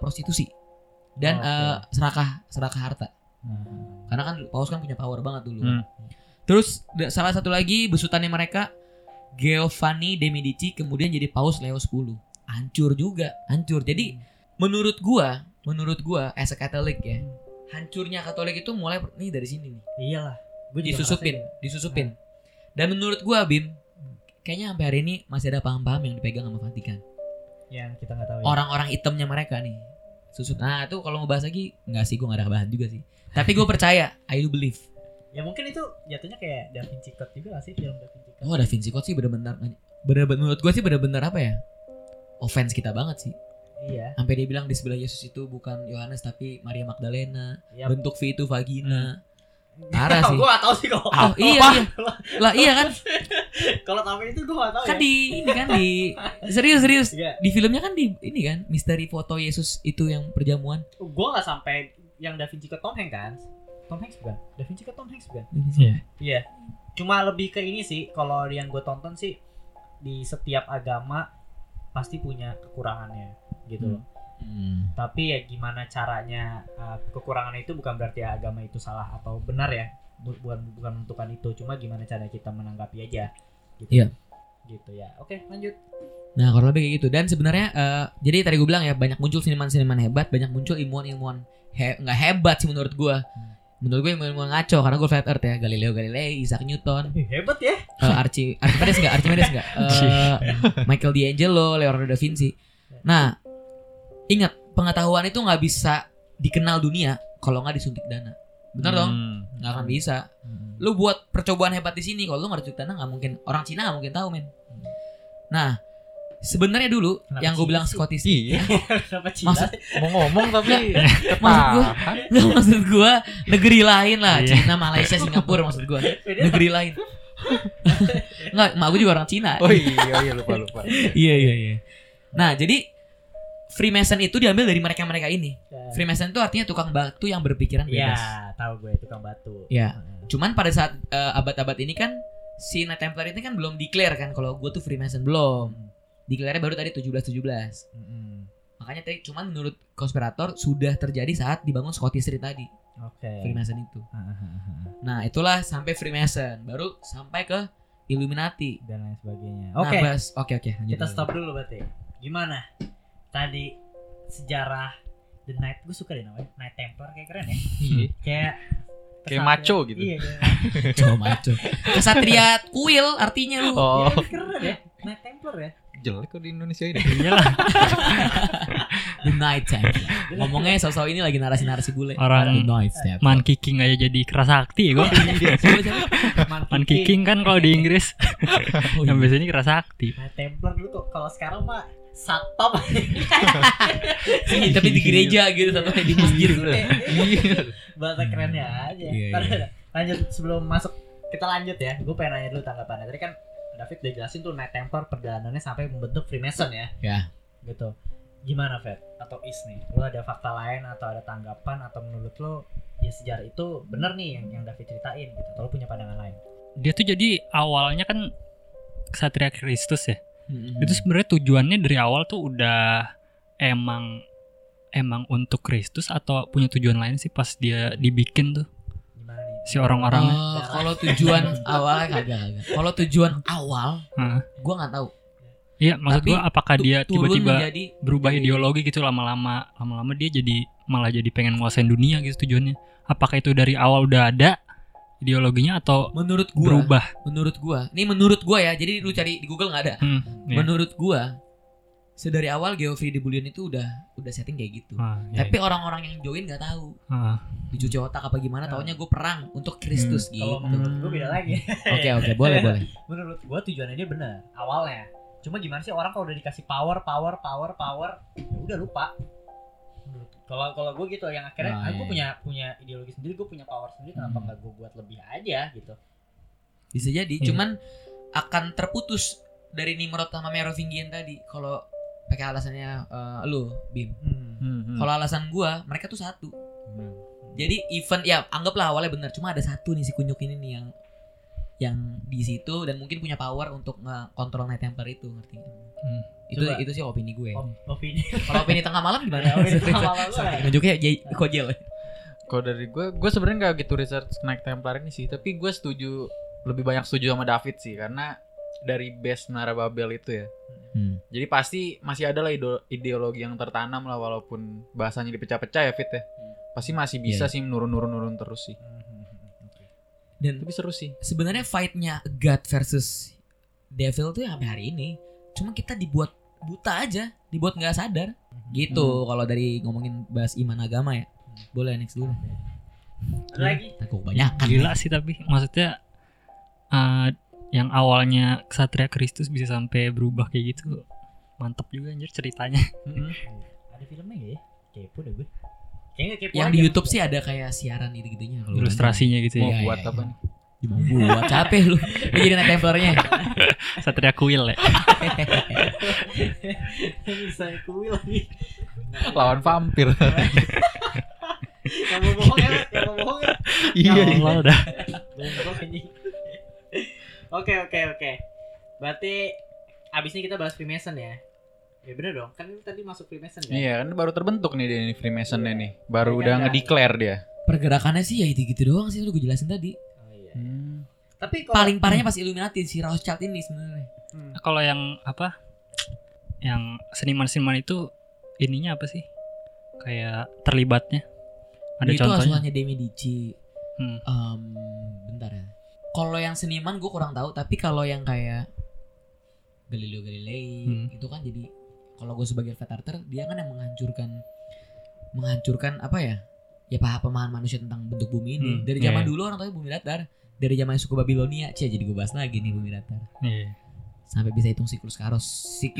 prostitusi dan serakah harta. Karena kan Paus kan punya power banget dulu. Terus salah satu lagi besutannya mereka Giovanni de Medici kemudian jadi Paus Leo X. Hancur juga. Jadi menurut gua as a Catholic ya. Hancurnya Katolik itu mulai nih dari sini nih. Iyalah, gua disusupin. Nah. Dan menurut gua Bim, kayaknya sampai hari ini masih ada paham-paham yang dipegang sama Vatikan. Yang kita enggak tahu ya. Orang-orang hitamnya mereka nih. Susut. Nah, itu kalau mau bahas lagi enggak sih, gua enggak ada bahan juga sih. Tapi gua percaya, I do believe. Ya mungkin itu jatuhnya kayak Da Vinci Code juga sih, film Da Vinci Code. Oh, Da Vinci Code sih benar-benar menurut gue sih benar-benar apa ya? Offense kita banget sih. Iya. Sampai dia bilang di sebelah Yesus itu bukan Yohanes tapi Maria Magdalena. Iya. Bentuk V itu vagina. Parah sih. Gue gak tahu sih kok. Oh, iya. Lah iya kan. Kalau tampil itu gue gak tahu ya. Kan di serius. Yeah. Di filmnya kan di ini kan misteri foto Yesus itu yang perjamuan. Gue gak sampai yang Da Vinci Code Tom Hanks kan. Tom Hanks bukan? Da Vinci Code Tom Hanks bukan? Iya. Yeah. Cuma lebih ke ini sih, kalau yang gue tonton sih di setiap agama pasti punya kekurangannya gitu loh. Tapi ya gimana caranya kekurangan itu bukan berarti agama itu salah atau benar ya. Bukan menentukan itu, cuma gimana cara kita menanggapi aja gitu. Iya. Gitu ya. Oke, lanjut. Nah, kurang lebih kayak gitu. Dan sebenarnya jadi tadi gue bilang ya banyak muncul seniman-seniman hebat, banyak muncul ilmuwan-ilmuwan enggak hebat sih menurut gue. Menurut gue ilmuwan ngaco karena gue flat earth ya. Galileo Galilei, Isaac Newton. Hebat ya. Archimedes enggak? Michelangelo, Leonardo da Vinci. Nah, ingat pengetahuan itu enggak bisa dikenal dunia kalau enggak disuntik dana. Benar dong? Enggak akan bisa. Lu buat percobaan hebat di sini kalau lu enggak disuntik dana enggak mungkin. Orang Cina enggak mungkin tahu, men. Nah, sebenarnya dulu kenapa yang gue bilang Scottish iya. Maksud mau ngomong tapi maksud gue negeri lain lah, Cina, Malaysia, Singapura maksud gue negeri lain. Enggak, mak gue juga orang Cina. Oh iya lupa. Iya. Nah jadi Freemason itu diambil dari mereka ini. Freemason itu artinya tukang batu yang berpikiran bebas. Ya tahu gue tukang batu. Ya. Cuman pada saat abad-abad ini kan si Knights Templar ini kan belum declare kan kalau gue tuh Freemason belum. Dikelarnya baru tadi 1717. Makanya tadi cuman menurut konspirator sudah terjadi saat dibangun Scottish Rite tadi. Okay. Freemason itu. Nah, itulah sampai Freemason, baru sampai ke Illuminati dan lain sebagainya. Oke. Nah, oke. Kita stop dulu berarti. Gimana? Tadi sejarah The Knight, gue suka deh namanya. Knight Templar kayak keren ya. Kayak macho gitu. Iya, kayak macho. Kesatria kuil artinya lu. Oh. Ya, keren ya. Knight Templar ya. Jelek kok di Indonesia ini. Iyalah. The Knights Templar. Ngomongnya sosok ini lagi narasi-narasi bule. Orang man kicking aja jadi kerasakti ya gue. Man kicking kan kalau di Inggris. Yang biasanya kerasakti. Templar dulu tuh kalau sekarang mah satpam. Tapi di gereja gitu, satpamnya di masjid gitu. Bahasa kerennya aja. Lanjut sebelum masuk kita lanjut ya. Gue pengen nanya dulu tanggapannya. Tadi kan David udah jelasin tuh Knight Templar perjalanannya sampai membentuk Freemason ya. Ya. Gitu. Gimana Fed atau Is nih? Lo ada fakta lain atau ada tanggapan atau menurut lo ya sejarah itu benar nih yang David ceritain gitu? Atau lo punya pandangan lain? Dia tuh jadi awalnya kan Kesatria Kristus ya. Mm-hmm. Itu sebenarnya tujuannya dari awal tuh udah emang untuk Kristus atau punya tujuan lain sih pas dia dibikin tuh? Si orang-orangnya. Kalau tujuan awal kagak. Kalau tujuan awal, gue nggak tahu. Iya, maksud gue apakah dia tiba-tiba berubah ideologi gitu lama-lama dia jadi malah jadi pengen nguasain dunia gitu tujuannya. Apakah itu dari awal udah ada ideologinya atau menurut gua, berubah? Menurut gue, ini menurut gue ya. Jadi lu cari di Google nggak ada. Iya. Menurut gue, sedari awal Godfrey de Bouillon itu udah setting kayak gitu. Iya. Tapi orang-orang yang join nggak tahu. Dicuci otak apa gimana? Taunya gue perang untuk Kristus gitu. Kalau menurut gue beda lagi. Oke, boleh. Menurut gue tujuannya dia benar awalnya. Cuma gimana sih orang kalau udah dikasih power, ya udah lupa. Kalau gue gitu yang akhirnya gue punya ideologi sendiri, gue punya power sendiri, kenapa nggak gue buat lebih aja gitu? Bisa jadi. Cuman akan terputus dari Nimrod sama Merovingian tadi. Kalau pakai alasannya lu Bim. Kalau alasan gua, mereka tuh satu. Jadi event ya anggaplah awalnya benar, cuma ada satu nih si kunyuk ini nih yang di situ dan mungkin punya power untuk ngekontrol Knight Templar itu, ngerti? Itu sih opini gue. Opini. Kalau opini tengah malam gimana? Opini tengah malam. Kunyuknya kojel. Kalau dari gue sebenarnya enggak gitu research Knight Templar ini sih, tapi gue setuju lebih banyak setuju sama David sih karena dari base Menara Babel itu ya. Jadi pasti masih ada lah ideologi yang tertanam lah walaupun bahasanya dipecah-pecah ya Fit ya. Pasti masih bisa sih menurun terus sih. Okay. Dan tapi seru sih. Sebenarnya fight-nya God versus Devil tuh sampai hari ini. Cuma kita dibuat buta aja, dibuat enggak sadar. Gitu kalau dari ngomongin bahas iman agama ya. Boleh next dulu. Ada lagi? Takut kebanyakan. Gila sih tapi maksudnya yang awalnya Kesatria Kristus bisa sampai berubah kayak gitu. Mantap juga anjir ceritanya. Ada filmnya enggak ya? Kepo deh gue. Kayaknya kepo. Yang di YouTube sih ada kayak siaran gitu-gitunya kalau ilustrasinya gitu ya. Mau buat apa nih? Mau buat capek lu. Lu jadi Knight Templar-nya. Satria Kuil ya. Satria Kuil lagi. Lawan vampir. Kamu bohong ya? Iya, Allah udah. Oke. Berarti abis ini kita bahas Freemason ya. Ya bener dong. Kan tadi masuk Freemason kan? Iya kan baru terbentuk nih dia Freemason-nya nih. Baru udah nge-declare dia. Pergerakannya sih ya gitu doang sih. Udah gue jelasin tadi. Oh iya. Tapi kalau paling parahnya pas Illuminati si Rothschild ini sebenarnya. Kalau yang apa? Yang seniman-seniman itu ininya apa sih? Kayak terlibatnya. Ada itu contohnya. Itu asuhannya De Medici. Bentar ya. Kalau yang seniman gue kurang tahu, tapi kalau yang kayak Galileo Galilei itu kan jadi kalau gue sebagai fatarter dia kan yang menghancurkan apa ya? Ya pemahaman manusia tentang bentuk bumi ini. Dari zaman dulu orang tahu bumi datar, dari zaman suku Babilonia, jadi gue bahas lagi nih bumi datar. Sampai bisa hitung siklus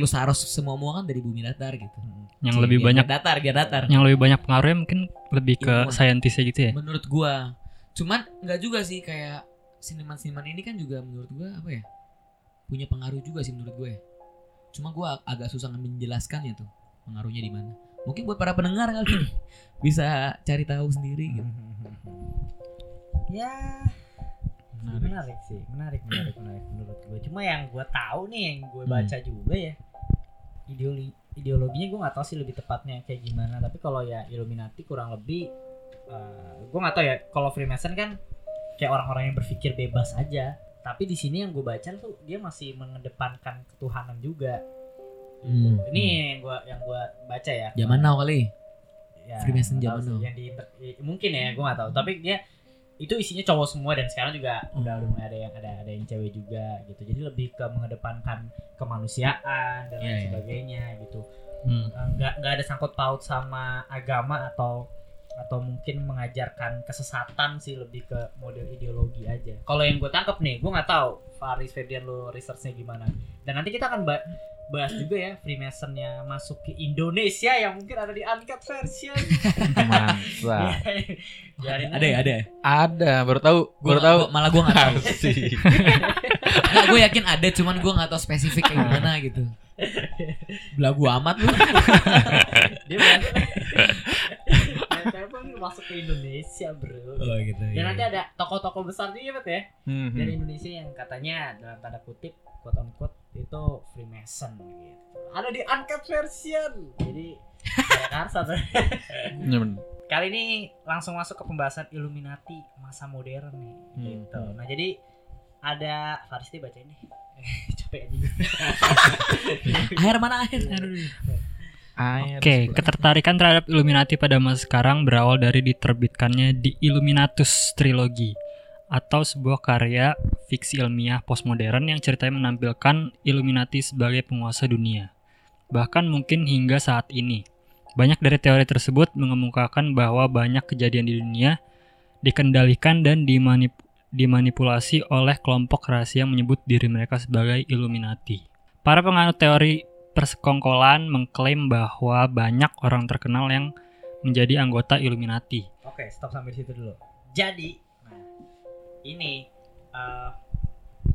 Saros semua kan dari bumi datar gitu. Yang lebih banyak datar. Yang lebih banyak pengaruhnya mungkin lebih ke saintisnya gitu ya. Menurut gue. Cuman enggak juga sih kayak seniman-seniman ini kan juga menurut gue apa ya punya pengaruh juga sih menurut gue. Cuma gue agak susah menjelaskannya tuh pengaruhnya di mana. Mungkin buat para pendengar kali bisa cari tahu sendiri. Gitu. Ya menarik sih, menarik menurut gue. Cuma yang gue tahu nih yang gue baca juga ya ideologinya gue nggak tahu sih lebih tepatnya kayak gimana. Tapi kalau ya Illuminati kurang lebih gue nggak tahu ya kalau Freemason kan kayak orang-orang yang berpikir bebas aja. Tapi di sini yang gue baca tuh dia masih mengedepankan ketuhanan juga. Ini yang gue baca ya. Zaman now kali. Ya, Freemason zaman now. Mungkin ya gue nggak tahu. Tapi dia itu isinya cowok semua, dan sekarang juga udah mulai ada yang cewek juga gitu. Jadi lebih ke mengedepankan kemanusiaan dan lain sebagainya gitu. Nggak ada sangkut paut sama agama atau mungkin mengajarkan kesesatan sih, lebih ke model ideologi aja. Kalau yang gue tangkap nih, gue nggak tahu Faris, Fedrian, lo researchnya gimana. Dan nanti kita akan bahas juga ya Freemasonnya masuk ke Indonesia yang mungkin ada di uncut version. Mantap. Ada, baru tahu. Malah gue nggak tahu sih. Nah, gue yakin ada, cuman gue nggak tahu spesifik kayak gimana gitu. Belagu amat lu. Dia masuk ke Indonesia bro. Oh, gitu, dan nanti ada tokoh-tokoh besar juga ya dari Indonesia yang katanya dalam tanda kutip, quote unquote, itu Freemason gitu. Ada di uncut version. Jadi ada karsa. Kali ini langsung masuk ke pembahasan Illuminati masa modern nih gitu. Nah, jadi ada Faris nih, bacain nih. Capek aja. Air mana? Oke, ketertarikan terhadap Illuminati pada masa sekarang berawal dari diterbitkannya The Illuminatus Trilogy, atau sebuah karya fiksi ilmiah postmodern yang ceritanya menampilkan Illuminati sebagai penguasa dunia. Bahkan mungkin hingga saat ini, banyak dari teori tersebut mengemukakan bahwa banyak kejadian di dunia dikendalikan dan dimanipulasi oleh kelompok rahasia yang menyebut diri mereka sebagai Illuminati. Para penganut teori persekongkolan mengklaim bahwa banyak orang terkenal yang menjadi anggota Illuminati. Oke, stop sampai situ dulu. Jadi, ini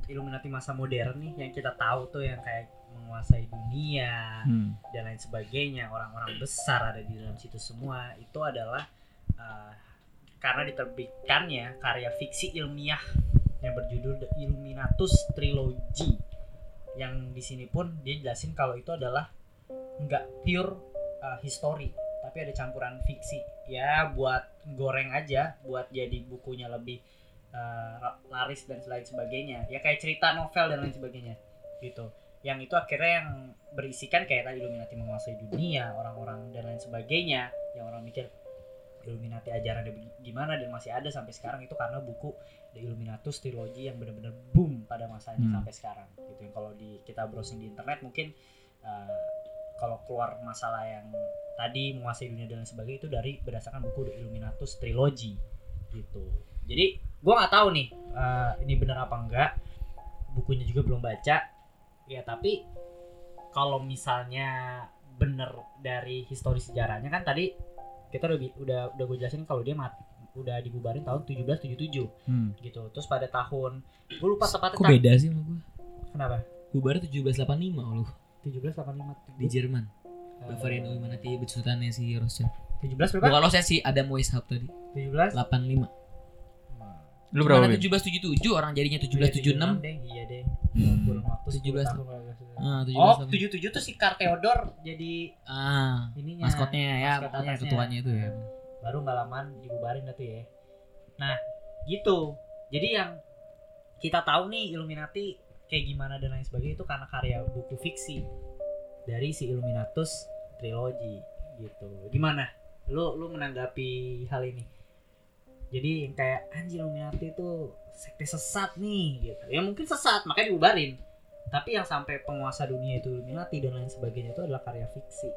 Illuminati masa modern nih yang kita tahu tuh, yang kayak menguasai dunia dan lain sebagainya, orang-orang besar ada di dalam situ semua. Itu adalah karena diterbitkannya karya fiksi ilmiah yang berjudul The Illuminatus Trilogy. Yang di sini pun dia jelasin kalau itu adalah nggak pure history, tapi ada campuran fiksi ya, buat goreng aja, buat jadi bukunya lebih laris dan lain sebagainya ya, kayak cerita novel dan lain sebagainya gitu. Yang itu akhirnya yang berisikan kayak tadi, Illuminati menguasai dunia, orang-orang dan lain sebagainya, yang orang mikir Illuminati ajarannya gimana, dan masih ada sampai sekarang itu karena buku The Illuminatus Trilogy yang benar-benar boom pada masanya sampai sekarang gitu. Kalau kita browsing di internet mungkin kalau keluar masalah yang tadi menguasai dunia dan lain sebagainya, itu berdasarkan buku The Illuminatus Trilogy gitu. Jadi gue nggak tahu nih ini benar apa enggak, bukunya juga belum baca ya, tapi kalau misalnya benar dari histori sejarahnya kan tadi kita udah gue jelasin kalau dia mati, udah dibubarin tahun 1777 gitu. Terus pada tahun, gue lupa tepatnya. Kok beda sih sama gue? Kenapa? Bubarnya 1785 loh. 1785 di Jerman. Bavarian Illuminati besutannya si Rothschild. 17 berapa? Bukan Rothschild sih, ada Moishab tadi. 1785. Lu berapa? 1777 orang jadinya 1776. Iya deh. Kurang waktu 17 tahun. 77 tuh si Karl Theodor jadi ininya, maskotnya ya, ketuanya itu ya. Baru enggak lamaan dibubarin itu ya. Nah, gitu. Jadi yang kita tahu nih Illuminati kayak gimana dan lain sebagainya itu karena karya buku fiksi dari si Illuminatus Trilogy gitu. Gimana? Lu menanggapi hal ini? Jadi yang kayak anjir Illuminati itu sekte sesat nih gitu. Ya mungkin sesat makanya dibubarin. Tapi yang sampai penguasa dunia itu Illuminati dan lain sebagainya itu adalah karya fiksi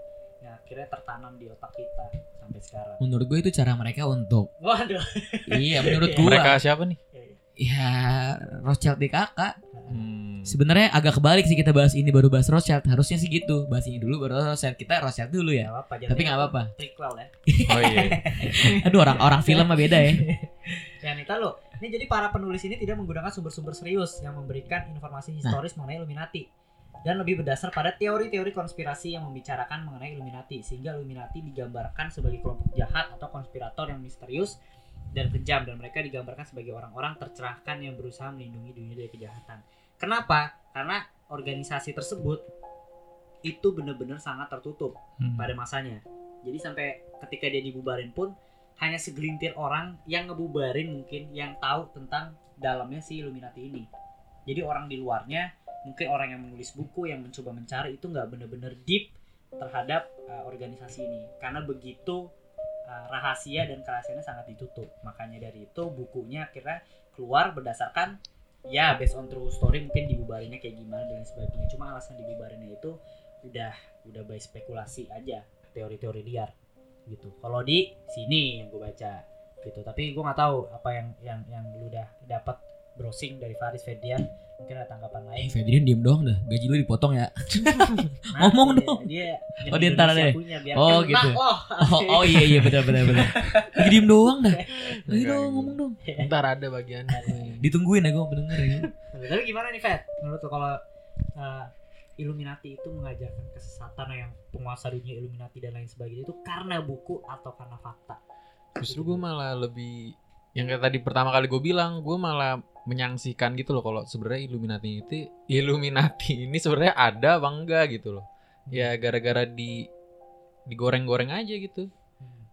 yang akhirnya tertanam di otak kita sampai sekarang. Menurut gue itu cara mereka untuk iya, menurut gue. Mereka siapa nih? Iya, Rothschild DKK. Sebenarnya agak kebalik sih, kita bahas ini baru bahas Rothschild. Harusnya sih gitu, bahas ini dulu baru Rothschild. Kita Rothschild dulu ya. Gak apa-apa, tapi nggak apa-apa. Prequel ya. Oh iya. Aduh, orang film mah beda ya. Janita lo. Ini jadi para penulis ini tidak menggunakan sumber-sumber serius yang memberikan informasi historis mengenai Illuminati, dan lebih berdasar pada teori-teori konspirasi yang membicarakan mengenai Illuminati, sehingga Illuminati digambarkan sebagai kelompok jahat atau konspirator yang misterius dan kejam, dan mereka digambarkan sebagai orang-orang tercerahkan yang berusaha melindungi dunia dari kejahatan. Kenapa? Karena organisasi tersebut itu benar-benar sangat tertutup pada masanya. Jadi sampai ketika dia dibubarin pun hanya segelintir orang yang ngebubarin mungkin yang tahu tentang dalamnya si Illuminati ini. Jadi orang di luarnya, mungkin orang yang menulis buku, yang mencoba mencari, itu nggak benar-benar deep terhadap organisasi ini. Karena begitu rahasia dan kerahasiaannya sangat ditutup. Makanya dari itu bukunya akhirnya keluar berdasarkan ya based on true story, mungkin dibubarinnya kayak gimana dan sebagainya. Cuma alasan dibubarinnya itu udah by spekulasi aja, teori-teori liar gitu. Kalau di sini yang gue baca gitu, tapi gue nggak tahu apa yang lu udah dapat browsing dari Faris, Fedrian, mungkin ada tanggapan lain. Fedrian diem doang dah, gaji lu dipotong ya. Ngomong dong. Dia di antara deh. Oh gitu. Oh iya benar. Lagi diem doang dah. Lagi dong ngomong dong. Ntar ada bagian. Ditungguin ya gue pendengar ya. Tapi gimana nih Fed? Menurut lo kalau Illuminati itu mengajarkan kesesatan yang penguasa dunia Illuminati dan lain sebagainya itu karena buku atau karena fakta? Justru gue malah lebih yang kayak tadi pertama kali gue bilang, gue malah menyangsikan gitu loh kalau sebenarnya Illuminati ini sebenarnya ada apa enggak gitu loh. Ya gara-gara digoreng-goreng aja gitu.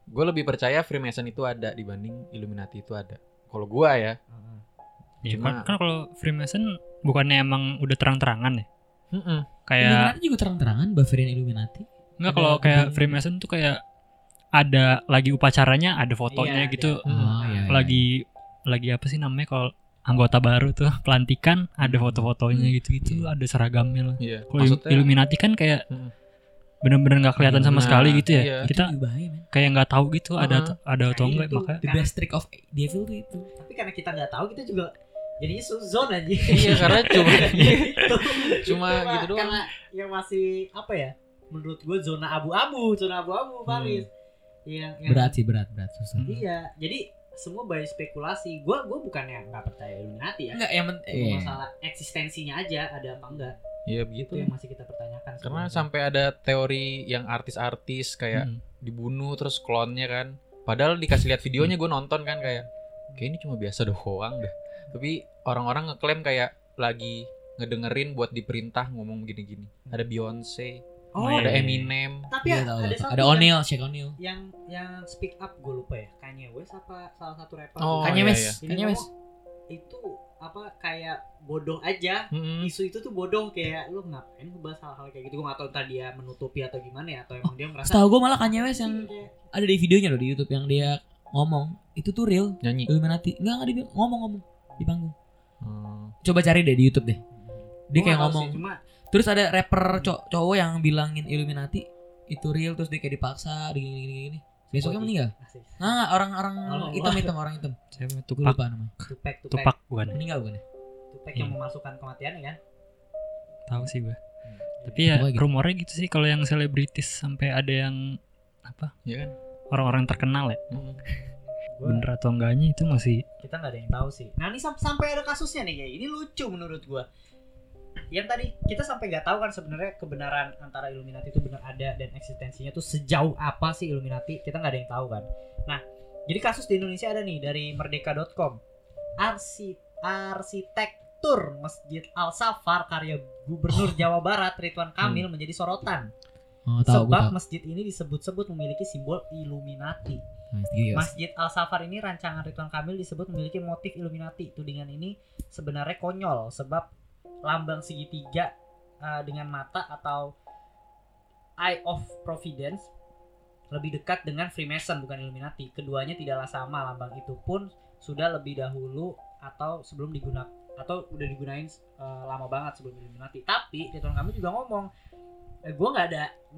Gue lebih percaya Freemason itu ada dibanding Illuminati itu ada. Kalau gue ya. Ya kan kalau Freemason bukannya emang udah terang-terangan ya? Kayak Illuminati juga terang-terangan, Bavarian Illuminati. Enggak, kalau kayak Freemason tuh kayak ada lagi upacaranya, ada fotonya iya, gitu. Ada. Lagi apa sih namanya kalau anggota baru tuh pelantikan, ada foto-fotonya gitu-gitu, ada seragamnya lah. Iya. Kalau Illuminati kan kayak benar-benar enggak kelihatan sama sekali gitu ya. Iya. Kita kayak enggak tahu gitu ada atau enggak makanya. The best trick of devil tuh itu. Tapi karena kita enggak tahu, kita juga jadinya zone aja. Iya, karena cuma gitu doang. Karena yang masih apa ya? Menurut gue zona abu-abu Faris. Yang berat susah. Iya, jadi semua by spekulasi. Gue bukannya nggak percaya Illuminati ya. Enggak, yang masalah eksistensinya aja ada apa enggak. Iya begitu. Itu yang masih kita pertanyakan. Karena sampai ada teori yang artis-artis kayak dibunuh terus klonnya kan. Padahal dikasih lihat videonya gue nonton kan kayak ini cuma biasa doang deh. Tapi orang-orang ngeklaim kayak lagi ngedengerin buat diperintah ngomong gini-gini. Ada Beyonce. Ada Eminem. Tapi ada O'Neal, Shaq O'Neal. Yang speak up gue lupa ya. Kanye West apa salah satu rapper. Kanye West. Kanye West. Itu apa kayak bodoh aja. Isu itu tuh bodoh, kayak lu ngapain ngebahas hal-hal kayak gitu. Gue enggak tahu entar dia menutupi atau gimana ya, atau emang dia merasa. Setahu gue malah Kanye West yang ada di videonya loh di YouTube yang dia ngomong, itu tuh real. Nyanyi. Illuminati. Enggak dia ngomong-ngomong di panggung. Coba cari deh di YouTube deh. Dia kayak ngomong. Terus ada rapper cowok yang bilangin Illuminati itu real, terus dia kayak dipaksa gini. Besoknya meninggal. Orang-orang hitam-hitam orang hitam. Saya lupa namanya. Tupak bukan. Meninggal bukan ya? Tupak yang memasukkan kematian kan? Tahu sih gue. Tapi ya rumornya gitu sih kalau yang selebritis sampai ada yang apa? Iya kan? Orang-orang terkenal ya. Bener atau enggaknya itu masih kita enggak ada yang tahu sih. Nah, ini sampai ada kasusnya nih kayak ini lucu menurut gue. Yang tadi kita sampai nggak tahu kan sebenarnya kebenaran antara Illuminati itu benar ada dan eksistensinya tuh sejauh apa sih Illuminati, kita nggak ada yang tahu kan. Nah, jadi kasus di Indonesia ada nih dari merdeka.com. Arsitektur Masjid Al Safar karya Gubernur Jawa Barat Ridwan Kamil menjadi sorotan. Sebab masjid ini disebut-sebut memiliki simbol Illuminati. Masjid Al Safar ini rancangan Ridwan Kamil disebut memiliki motif Illuminati. Tudingan ini sebenarnya konyol sebab lambang segitiga dengan mata atau Eye of Providence lebih dekat dengan Freemason bukan Illuminati. Keduanya tidaklah sama, lambang itu pun sudah lebih dahulu atau sebelum digunakan atau udah digunain lama banget sebelum Illuminati. Tapi Ridwan Kamil juga ngomong, gue nggak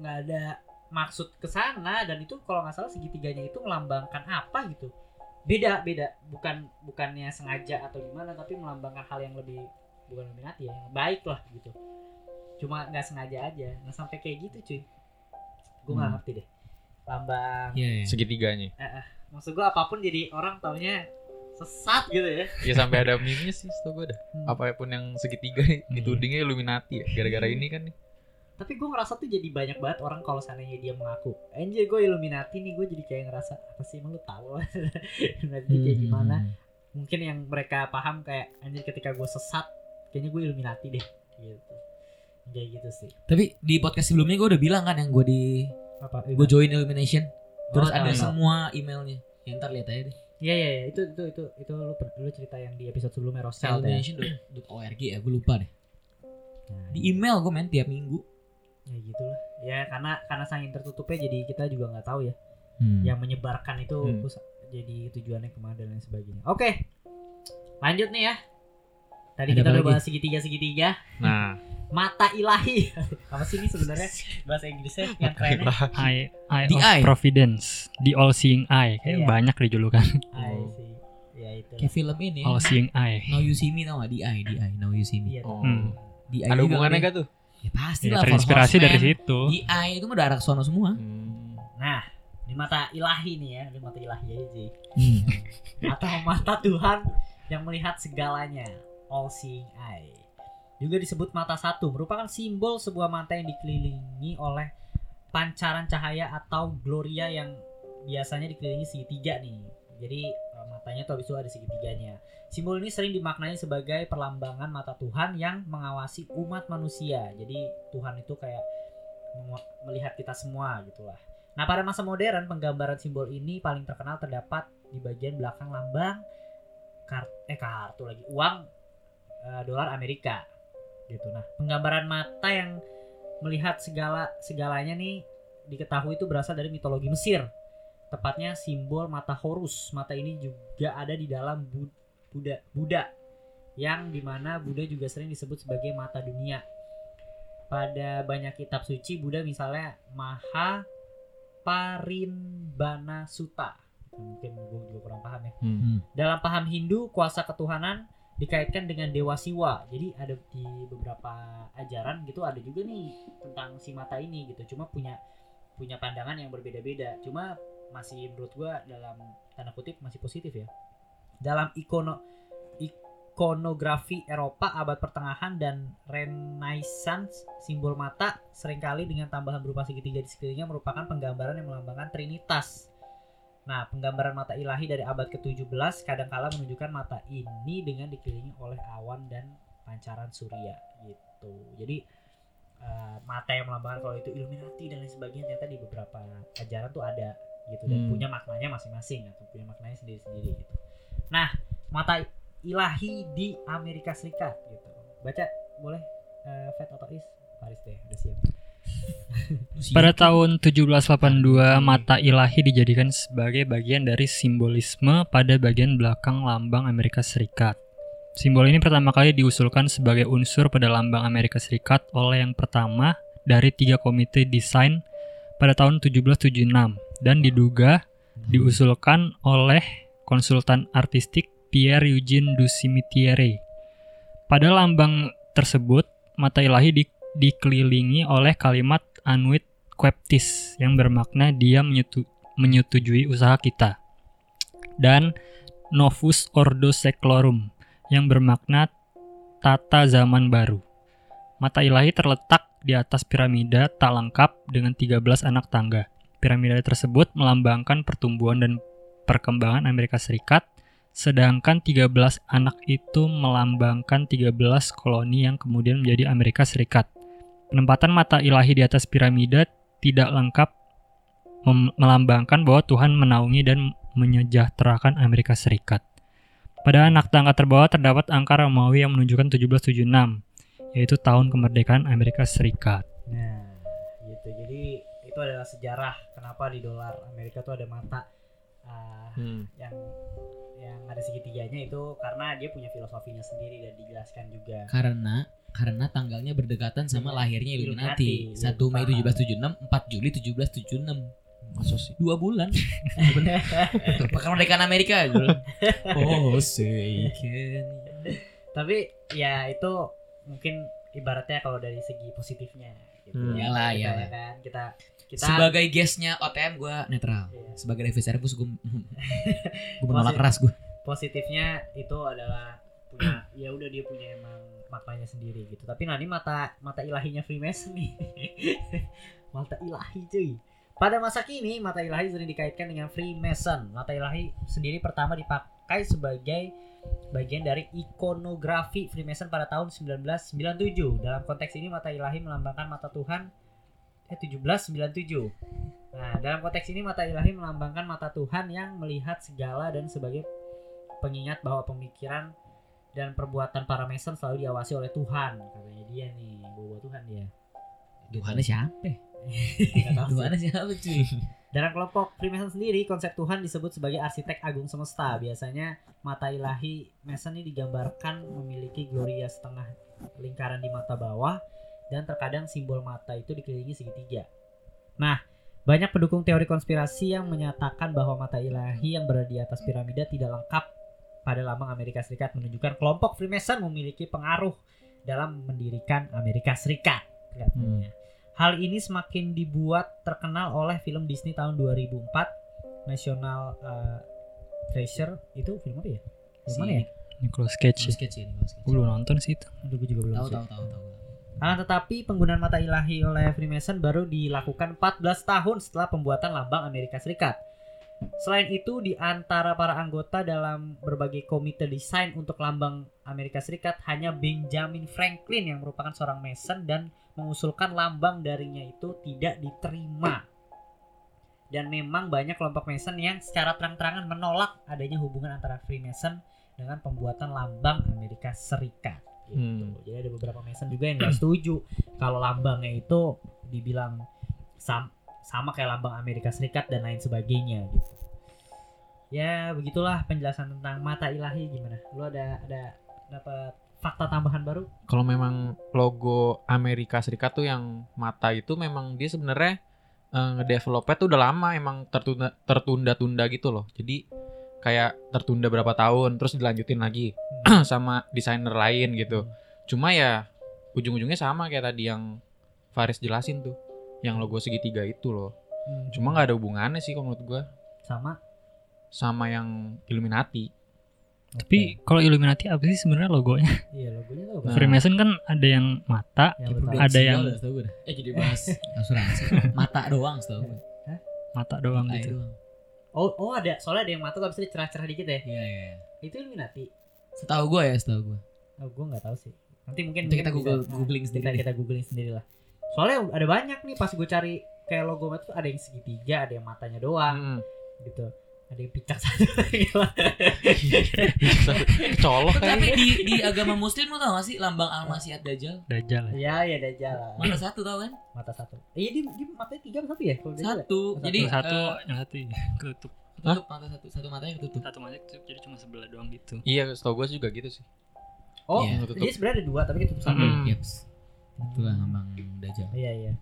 ada maksud kesana, dan itu kalau nggak salah segitiganya itu melambangkan apa gitu. Beda bukannya sengaja atau gimana, tapi melambangkan hal yang lebih bukan Illuminati ya, baik lah gitu, cuma nggak sengaja aja. Nah sampai kayak gitu cuy, gue nggak ngerti deh lambang segitiganya. Maksud gue apapun jadi orang taunya sesat gitu ya. Ya sampai ada meme sih setahu gue dah. Apapun yang segitiga ditudingnya Illuminati ya, gara-gara ini kan nih. Tapi gue ngerasa tuh jadi banyak banget orang kalau seandainya dia mengaku anjir gue Illuminati nih, gue jadi kayak ngerasa apa sih emang lu tahu Illuminati kayak gimana. Mungkin yang mereka paham kayak anjir ketika gue sesat kayaknya gue Illuminati deh gitu. Kayak gitu sih. Tapi di podcast sebelumnya gue udah bilang kan yang gue gue join Illumination. Terus ada semua emailnya. Ya ntar lihat aja deh. Iya itu lu cerita yang di episode sebelumnya Rothschild ya. Illumination.org ya, gue lupa deh. Nah, di email gue main tiap minggu. Ya gitulah. Ya karena saking tertutupnya jadi kita juga enggak tahu ya. yang menyebarkan itu jadi tujuannya kemana dan lain sebagainya. Oke, lanjut nih ya. Tadi ada kita udah bahas segitiga. Nah, mata ilahi. Apa sih ini sebenarnya bahasa Inggrisnya yang kerennya? Eye of Providence, the all seeing eye. Kayak banyak dijulukan. Eye sih. Ya itu. Kayak film ini. All seeing eye. Now you see me, tau gak? The eye. Now you see me. Oh. The eye. Ada hubungannya enggak tuh? Ya pasti lah. Terinspirasi dari situ. The eye itu udah arah sono semua. Nah, di mata ilahi nih ya, di mata ilahi aja sih. Atau mata Tuhan yang melihat segalanya. All seeing eye juga disebut mata satu, merupakan simbol sebuah mata yang dikelilingi oleh pancaran cahaya atau gloria yang biasanya dikelilingi segitiga nih. Jadi matanya tuh habis itu ada segitiganya. Simbol ini sering dimaknai sebagai perlambangan mata Tuhan yang mengawasi umat manusia. Jadi Tuhan itu kayak melihat kita semua gitulah. Nah, pada masa modern penggambaran simbol ini paling terkenal terdapat di bagian belakang lambang uang dolar Amerika gitu. Nah, penggambaran mata yang melihat segalanya nih diketahui itu berasal dari mitologi Mesir. Tepatnya simbol mata Horus. Mata ini juga ada di dalam Buddha, yang dimana Buddha juga sering disebut sebagai mata dunia. Pada banyak kitab suci Buddha, misalnya Maha Parimbana Sutta. Mungkin gue juga kurang paham ya. Dalam paham Hindu, kuasa ketuhanan dikaitkan dengan dewa Siwa. Jadi ada di beberapa ajaran gitu, ada juga nih tentang si mata ini gitu. Cuma punya pandangan yang berbeda-beda. Cuma masih menurut gue dalam tanda kutip masih positif ya. Dalam ikonografi Eropa abad pertengahan dan Renaissance, simbol mata seringkali dengan tambahan berupa segitiga di sekelilingnya merupakan penggambaran yang melambangkan Trinitas. Nah, penggambaran mata ilahi dari abad ke-17 kadangkala menunjukkan mata ini dengan dikelilingi oleh awan dan pancaran surya gitu. Jadi mata yang melambangkan kalau itu Illuminati dan lain sebagainya ternyata di beberapa ajaran tuh ada gitu, dan punya maknanya masing-masing atau punya maknanya sendiri-sendiri gitu. Nah, mata ilahi di Amerika Serikat gitu. Baca boleh Fed atau Is? Faris deh, udah siap. Pada tahun 1782, mata ilahi dijadikan sebagai bagian dari simbolisme pada bagian belakang lambang Amerika Serikat. Simbol ini pertama kali diusulkan sebagai unsur pada lambang Amerika Serikat oleh yang pertama dari 3 komite desain pada tahun 1776 dan diduga diusulkan oleh konsultan artistik Pierre-Eugène Dussimitière. Pada lambang tersebut, mata ilahi dikelilingi oleh kalimat Anuit Queptis yang bermakna dia menyetujui usaha kita, dan Novus Ordo Seclorum yang bermakna tata zaman baru. Mata ilahi terletak di atas piramida tak lengkap dengan 13 anak tangga. Piramida tersebut melambangkan pertumbuhan dan perkembangan Amerika Serikat, sedangkan 13 anak itu melambangkan 13 koloni yang kemudian menjadi Amerika Serikat. Penempatan mata ilahi di atas piramida tidak lengkap melambangkan bahwa Tuhan menaungi dan menyejahterakan Amerika Serikat. Pada anak tangga terbawah terdapat angka Romawi yang menunjukkan 1776, yaitu tahun kemerdekaan Amerika Serikat. Nah, gitu. Jadi itu adalah sejarah kenapa di dolar Amerika itu ada mata yang ada segitiganya itu karena dia punya filosofinya sendiri dan dijelaskan juga. Karena tanggalnya berdekatan sama lahirnya Illuminati. 1 Mei 1776, 4 Juli 1776. Masa sih? 2 bulan. Bener. Kemerdekaan Amerika. Oh, say. Tapi ya itu mungkin ibaratnya kalau dari segi positifnya gitu. Iyalah. Kan? Kita sebagai guestnya OTM gue netral. Iya. Sebagai revis servus gue menolak keras gue. Positifnya itu adalah punya ya udah dia punya emang matanya sendiri gitu. Tapi nah ini mata ilahinya Freemason nih. Mata ilahi cuy. Pada masa kini mata ilahi sering dikaitkan dengan Freemason. Mata ilahi sendiri pertama dipakai sebagai bagian dari ikonografi Freemason pada tahun 1997. Dalam konteks ini mata ilahi melambangkan mata Tuhan 1797. Nah, dalam konteks ini mata ilahi melambangkan mata Tuhan yang melihat segala dan sebagai pengingat bahwa pemikiran dan perbuatan para Mason selalu diawasi oleh Tuhan. Katanya dia nih, bawa Tuhan dia. Tuhannya siapa? Tuhannya siapa cuy? Dalam kelompok Freemason sendiri, konsep Tuhan disebut sebagai arsitek agung semesta. Biasanya mata ilahi Mason ini digambarkan memiliki gloria setengah lingkaran di mata bawah, dan terkadang simbol mata itu dikelilingi segitiga. Nah, banyak pendukung teori konspirasi yang menyatakan bahwa mata ilahi yang berada di atas piramida tidak lengkap pada lambang Amerika Serikat, menunjukkan kelompok Freemason memiliki pengaruh dalam mendirikan Amerika Serikat. Hal ini semakin dibuat terkenal oleh film Disney tahun 2004, National Treasure. Itu film apa ya? Film mana ya? Nicolas Cage. Belum nonton sih itu. Aduh, gue juga belum. Tahu. Nah, tetapi penggunaan mata ilahi oleh Freemason baru dilakukan 14 tahun setelah pembuatan lambang Amerika Serikat. Selain itu, di antara para anggota dalam berbagai komite desain untuk lambang Amerika Serikat, hanya Benjamin Franklin yang merupakan seorang Mason dan mengusulkan lambang darinya itu tidak diterima. Dan memang banyak kelompok Mason yang secara terang-terangan menolak adanya hubungan antara Freemason dengan pembuatan lambang Amerika Serikat gitu. Jadi ada beberapa Mason juga yang gak setuju kalau lambangnya itu dibilang sama kayak lambang Amerika Serikat dan lain sebagainya gitu. Ya begitulah penjelasan tentang mata ilahi. Gimana? Lu ada dapat fakta tambahan baru? Kalau memang logo Amerika Serikat tuh yang mata itu, memang dia sebenarnya ngedevelopnya tuh udah lama, emang tertunda-tunda gitu loh. Jadi kayak tertunda berapa tahun terus dilanjutin lagi sama desainer lain gitu. Cuma ya ujung-ujungnya sama kayak tadi yang Faris jelasin tuh, yang logo segitiga itu loh. Cuma nggak ada hubungannya sih kalau menurut gue sama yang Illuminati. Tapi kalau Illuminati apa sih sebenarnya logonya? Iya, logonya tuh. Nah. Freemason kan ada yang mata, ya, ada yang jadi bahas asuransi. Mata doang setahu gue. Hah? Mata doang mata gitu. Doang. Oh, ada. Soalnya ada yang mata tapi cerah-cerah dikit ya. Iya. Itu Illuminati. Setahu gue. Oh, gue enggak tahu sih. Nanti mungkin kita googling sendiri. Kita googling sendirilah. Soalnya ada banyak nih pas gue cari kayak logo mata tuh ada yang segitiga, ada yang matanya doang. Gitu. Ada yang picak satu colok kayak. Tapi di agama muslim lo tau gak sih lambang Al-Masihad Dajjal ya Dajjal mata satu tau kan, mata satu. Iya dia matanya tiga satu ya, satu jadi satu ketutup. Mata satu matanya ketutup, satu matanya ketutup, jadi cuma sebelah doang gitu. Iya setau gue juga gitu sih. Oh yeah. Jadi sebenarnya ada dua tapi ketutup satu. Yeps, itulah lambang Dajjal. Iya.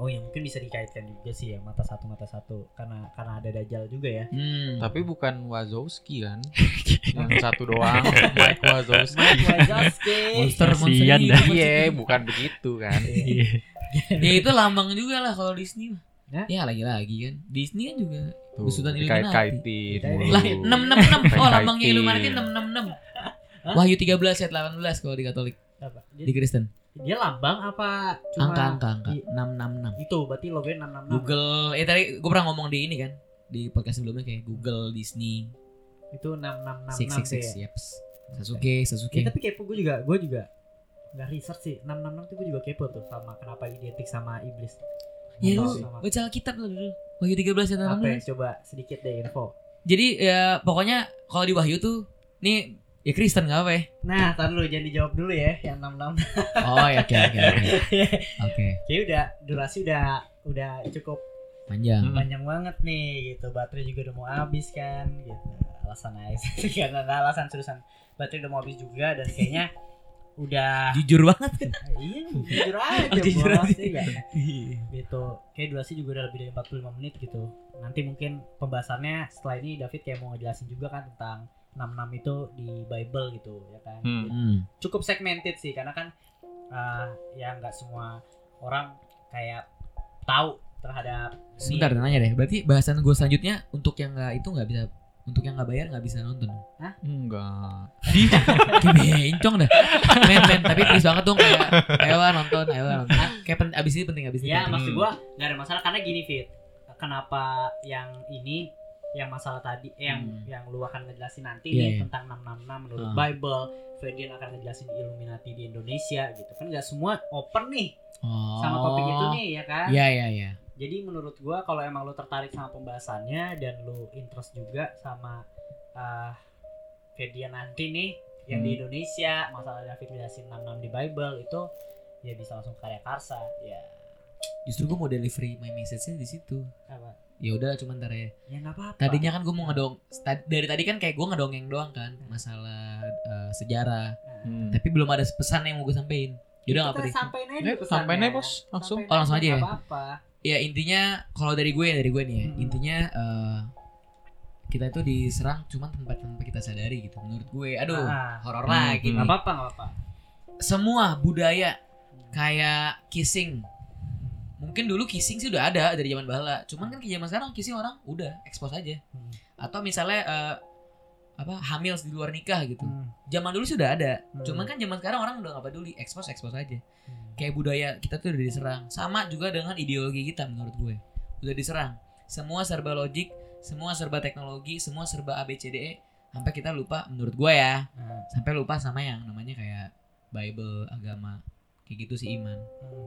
Oh ya mungkin bisa dikaitkan juga sih ya, mata satu karena ada Dajjal juga ya. Tapi bukan Wazowski kan? Yang satu doang. Mike Wazowski. Monster ini. Iya, bukan begitu kan. Ya itu lambang juga lah kalau Disney. Ya lagi-lagi kan. Disney kan juga besutan Illuminati. Lah 666. Oh lambangnya Illuminati 666. Wahyu 13 ayat 18 kalau di Katolik. Di Kristen. Dia lambang apa? Cuma angka 666. Itu berarti logonya 666. Google, tadi gue pernah ngomong di ini kan, di podcast sebelumnya kayak Google, Disney. Itu 666 ya. Sasuke. Ya, tapi kepo gue juga enggak research sih. 666 tuh gue juga kepo tuh sama kenapa identik sama iblis. Ya lu baca kitab lu dulu. Wahyu 13 ayat 6. Apa? Coba sedikit deh info. Jadi ya pokoknya kalau di Wahyu tuh nih ya Kristen gak apa ya? Nah, tar dulu, jangan dijawab dulu ya yang 66. Oh ya, oke. Kayaknya udah, durasi udah cukup panjang banget nih gitu. Baterai juga udah mau habis kan gitu. Alasan aja karena alasan seriusan. Baterai udah mau habis juga dan kayaknya udah jujur banget. Iya, jujur aja bos ya. Gitu. Kayak durasi juga udah lebih dari 45 menit gitu. Nanti mungkin pembahasannya setelah ini David kayak mau ngejelasin juga kan tentang 66 itu di Bible gitu ya kan. Cukup segmented sih karena kan ya nggak semua orang kayak tahu terhadap. Sebentar nanya deh, berarti bahasan gue selanjutnya untuk yang nggak itu nggak bisa, untuk yang nggak bayar nggak bisa nonton? Hah? Enggak. Kebencong dah. Men tapi please banget dong kayak ayolah nonton. Kayak abis ini penting. Ya maksud gue nggak ada masalah karena gini Fit, kenapa yang ini? Yang masalah tadi yang lu akan ngejelasin nanti nih tentang 666 menurut Bible. Fedrian akan ngejelasin Illuminati di Indonesia gitu kan, nggak semua open nih sama topik itu nih ya kan. Iya. Jadi menurut gua kalau emang lu tertarik sama pembahasannya dan lu interest juga sama Fedrian nanti nih yang di Indonesia, masalah David ngejelasin 66 di Bible itu ya bisa langsung karya karsa ya. Justru gue mau delivery my message-nya di situ. Apa? Ya udah cuma ntar ya. Ya enggak apa-apa. Tadinya kan gue mau ngedong dari tadi kan kayak gue ngedongeng doang kan masalah sejarah. Tapi belum ada pesan yang mau gue sampein. Yaudah enggak apa-apa. Sampein aja pesannya. Sampein aja, Bos. Langsung. Oh, langsung aja ya. Enggak apa-apa. Ya intinya kalau dari gue nih ya. Intinya kita itu diserang cuma tempat tanpa kita sadari gitu menurut gue. Aduh, horor lagi. Enggak apa-apa. Semua budaya kayak kissing. Mungkin dulu kissing sih udah ada dari zaman bahala. Cuman kan ke zaman sekarang kissing orang udah expose aja. Atau misalnya hamil di luar nikah gitu. Zaman dulu sudah ada. Cuman kan zaman sekarang orang udah enggak peduli, expose aja. Kayak budaya kita tuh udah diserang. Sama juga dengan ideologi kita menurut gue. Udah diserang. Semua serba logik, semua serba teknologi, semua serba ABCDE sampai kita lupa menurut gue ya. Sampai lupa sama yang namanya kayak Bible, agama. Kayak gitu sih iman.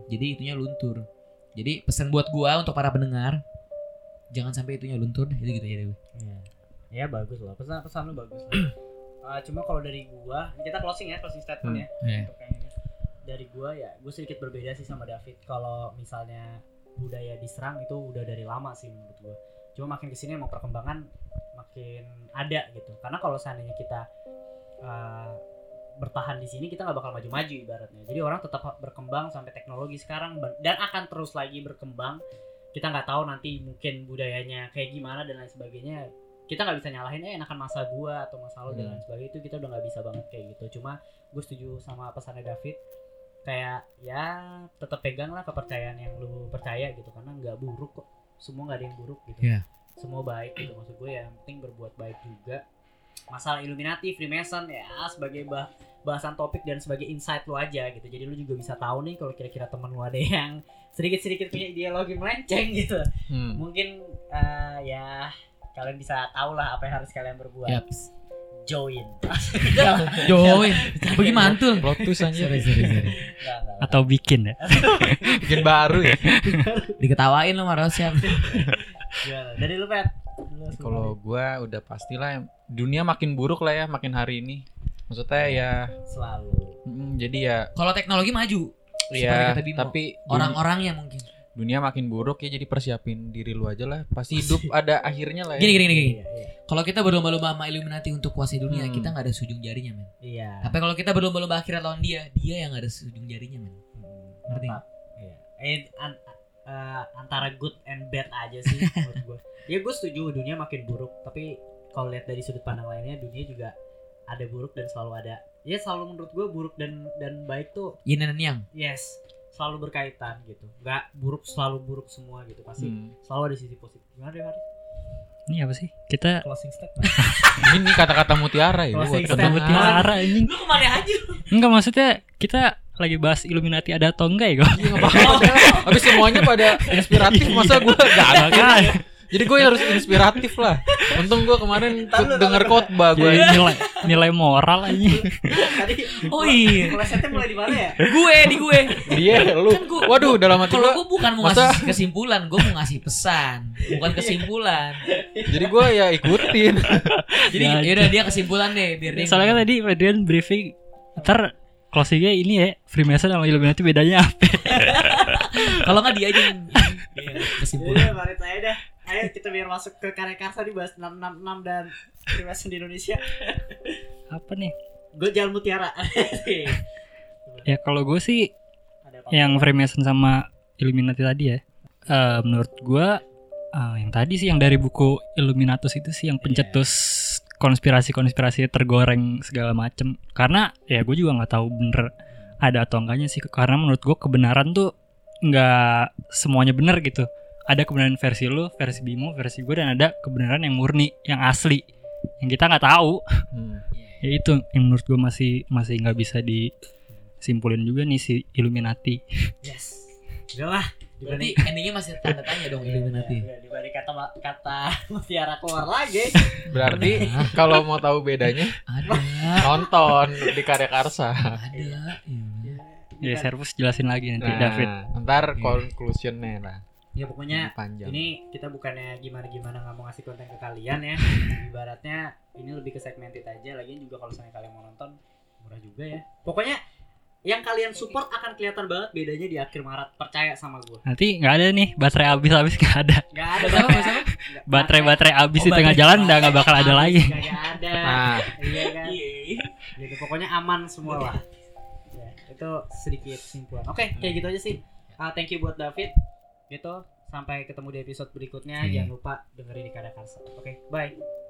Jadi itunya luntur. Jadi pesan buat gua untuk para pendengar, jangan sampai itunya luntur deh, gitu aja deh. Iya. Ya bagus lah. Pesan lu bagus lah. Cuma kalau dari gua, kita closing statement ya. Untuk yang ini. Dari gua ya, gua sedikit berbeda sih sama David. Kalau misalnya budaya diserang itu udah dari lama sih menurut gua. Cuma makin kesini emang perkembangan makin ada gitu. Karena kalau seandainya kita bertahan di sini kita nggak bakal maju-maju ibaratnya. Jadi orang tetap berkembang sampai teknologi sekarang dan akan terus lagi berkembang. Kita nggak tahu nanti mungkin budayanya kayak gimana dan lain sebagainya. Kita nggak bisa nyalahin enakan masa gua atau masa lo dan lain sebagainya, itu kita udah nggak bisa banget kayak gitu. Cuma gue setuju sama pesannya David, kayak ya tetap peganglah kepercayaan yang lu percaya gitu, karena nggak buruk kok. Semua nggak ada yang buruk gitu. Yeah. Semua baik gitu maksud gue ya. Yang penting berbuat baik juga. Masalah Illuminati, Freemason ya sebagai bahasan topik dan sebagai insight lu aja gitu. Jadi lu juga bisa tahu nih kalau kira-kira temen lu ada yang sedikit-sedikit punya ideologi melenceng gitu. Mungkin ya kalian bisa tahu lah apa yang harus kalian berbuat. Yaps. Join. Bagi mantul. Lotus anjir. Atau bikin ya. Bikin baru ya. Diketawain lu sama Rothschild. Dari lu Pat. Kalau gue udah pastilah dunia makin buruk lah ya makin hari ini. Maksudnya ya selalu. Jadi ya kalau teknologi maju. Iya. Tapi orang-orangnya mungkin. Dunia makin buruk ya, jadi persiapin diri lu aja lah. Pasti hidup ada akhirnya lah. Ya. Gini. Iya. Kalau kita berlomba-lomba sama Illuminati untuk kuasai dunia, kita nggak ada sujung jarinya men. Iya. Tapi kalau kita berlomba-lomba akhirat lawan dia yang nggak ada sujung jarinya men. Ngerti? Iya. Antara good and bad aja sih menurut gue. Ya gue setuju dunia makin buruk, tapi kalau lihat dari sudut pandang lainnya dunia juga ada buruk dan selalu ada. Ya selalu menurut gue buruk dan baik tuh yin dan yang. Yes, selalu berkaitan gitu. Gak buruk selalu buruk semua gitu, pasti selalu ada sisi positif. Gimana deh Faris? Ini apa sih? Kita closing statement. Ini kata-kata mutiara ya. Kata mutiara ini. Lu kemana aja? Enggak maksudnya kita lagi bahas Illuminati ada atau enggak ya gue? Iya apa-apa. Abis semuanya pada inspiratif masa gue gak ada kan? Jadi gue harus inspiratif lah. Untung gue kemarin denger khotbah gue nilai moral aja. Tadi oh iya. Melesetnya mulai di mana ya? Gue. Dia lu. Kan gua, waduh dalam hati gue. Kalau gue bukan mau ngasih kesimpulan, gue mau ngasih pesan, bukan kesimpulan. Jadi gue ya ikutin. Jadi yaudah dia kesimpulan deh biar dia. Soalnya kan tadi Fedrian briefing closingnya ini ya, Freemason sama Illuminati bedanya apa? Kalau nggak dia aja yang kesimpulan. Iya, baris saya dah. Ayo kita biar masuk ke karya karsa dibahas 666 dan Freemason di Indonesia. Apa nih? Gue jalan mutiara. Ya kalau gue sih, yang Freemason sama Illuminati tadi ya. Menurut gue, yang tadi sih yang dari buku Illuminatus itu sih yang pencetus. Konspirasi tergoreng segala macem. Karena ya gue juga nggak tahu bener ada atau enggaknya sih. Karena menurut gue kebenaran tuh nggak semuanya bener gitu. Ada kebenaran versi lu, versi Bimo, versi gue, dan ada kebenaran yang murni, yang asli, yang kita nggak tahu. Ya itu yang menurut gue masih nggak bisa disimpulin juga nih si Illuminati. Yes, udahlah. Berarti endingnya masih tanda tanya dong Illuminati. Ya, dibari kata mutiara keluar lagi. Berarti kalau mau tahu bedanya nonton di Karya Karsa. Ada. Ya servus jelasin lagi nanti David. Ntar conclusion-nya lah. Ya pokoknya ini kita bukannya gimana-gimana nggak mau ngasih konten ke kalian ya. Ibaratnya ini lebih ke segmented aja. Lagian juga kalau misalnya kalian mau nonton murah juga ya. Pokoknya yang kalian support akan kelihatan banget bedanya di akhir Maret, percaya sama gue. Nanti nggak ada nih baterai habis nggak ada. Nggak ada. Baterai habis di tengah jalan udah nggak bakal ada lagi. Nggak ada. Iya kan. Jadi pokoknya aman semua lah. Ya, itu sedikit simpulan. Oke, kayak gitu aja sih. Thank you buat David. Gitu. Sampai ketemu di episode berikutnya. Jangan lupa dengerin di Kada Karsa. Oke, bye.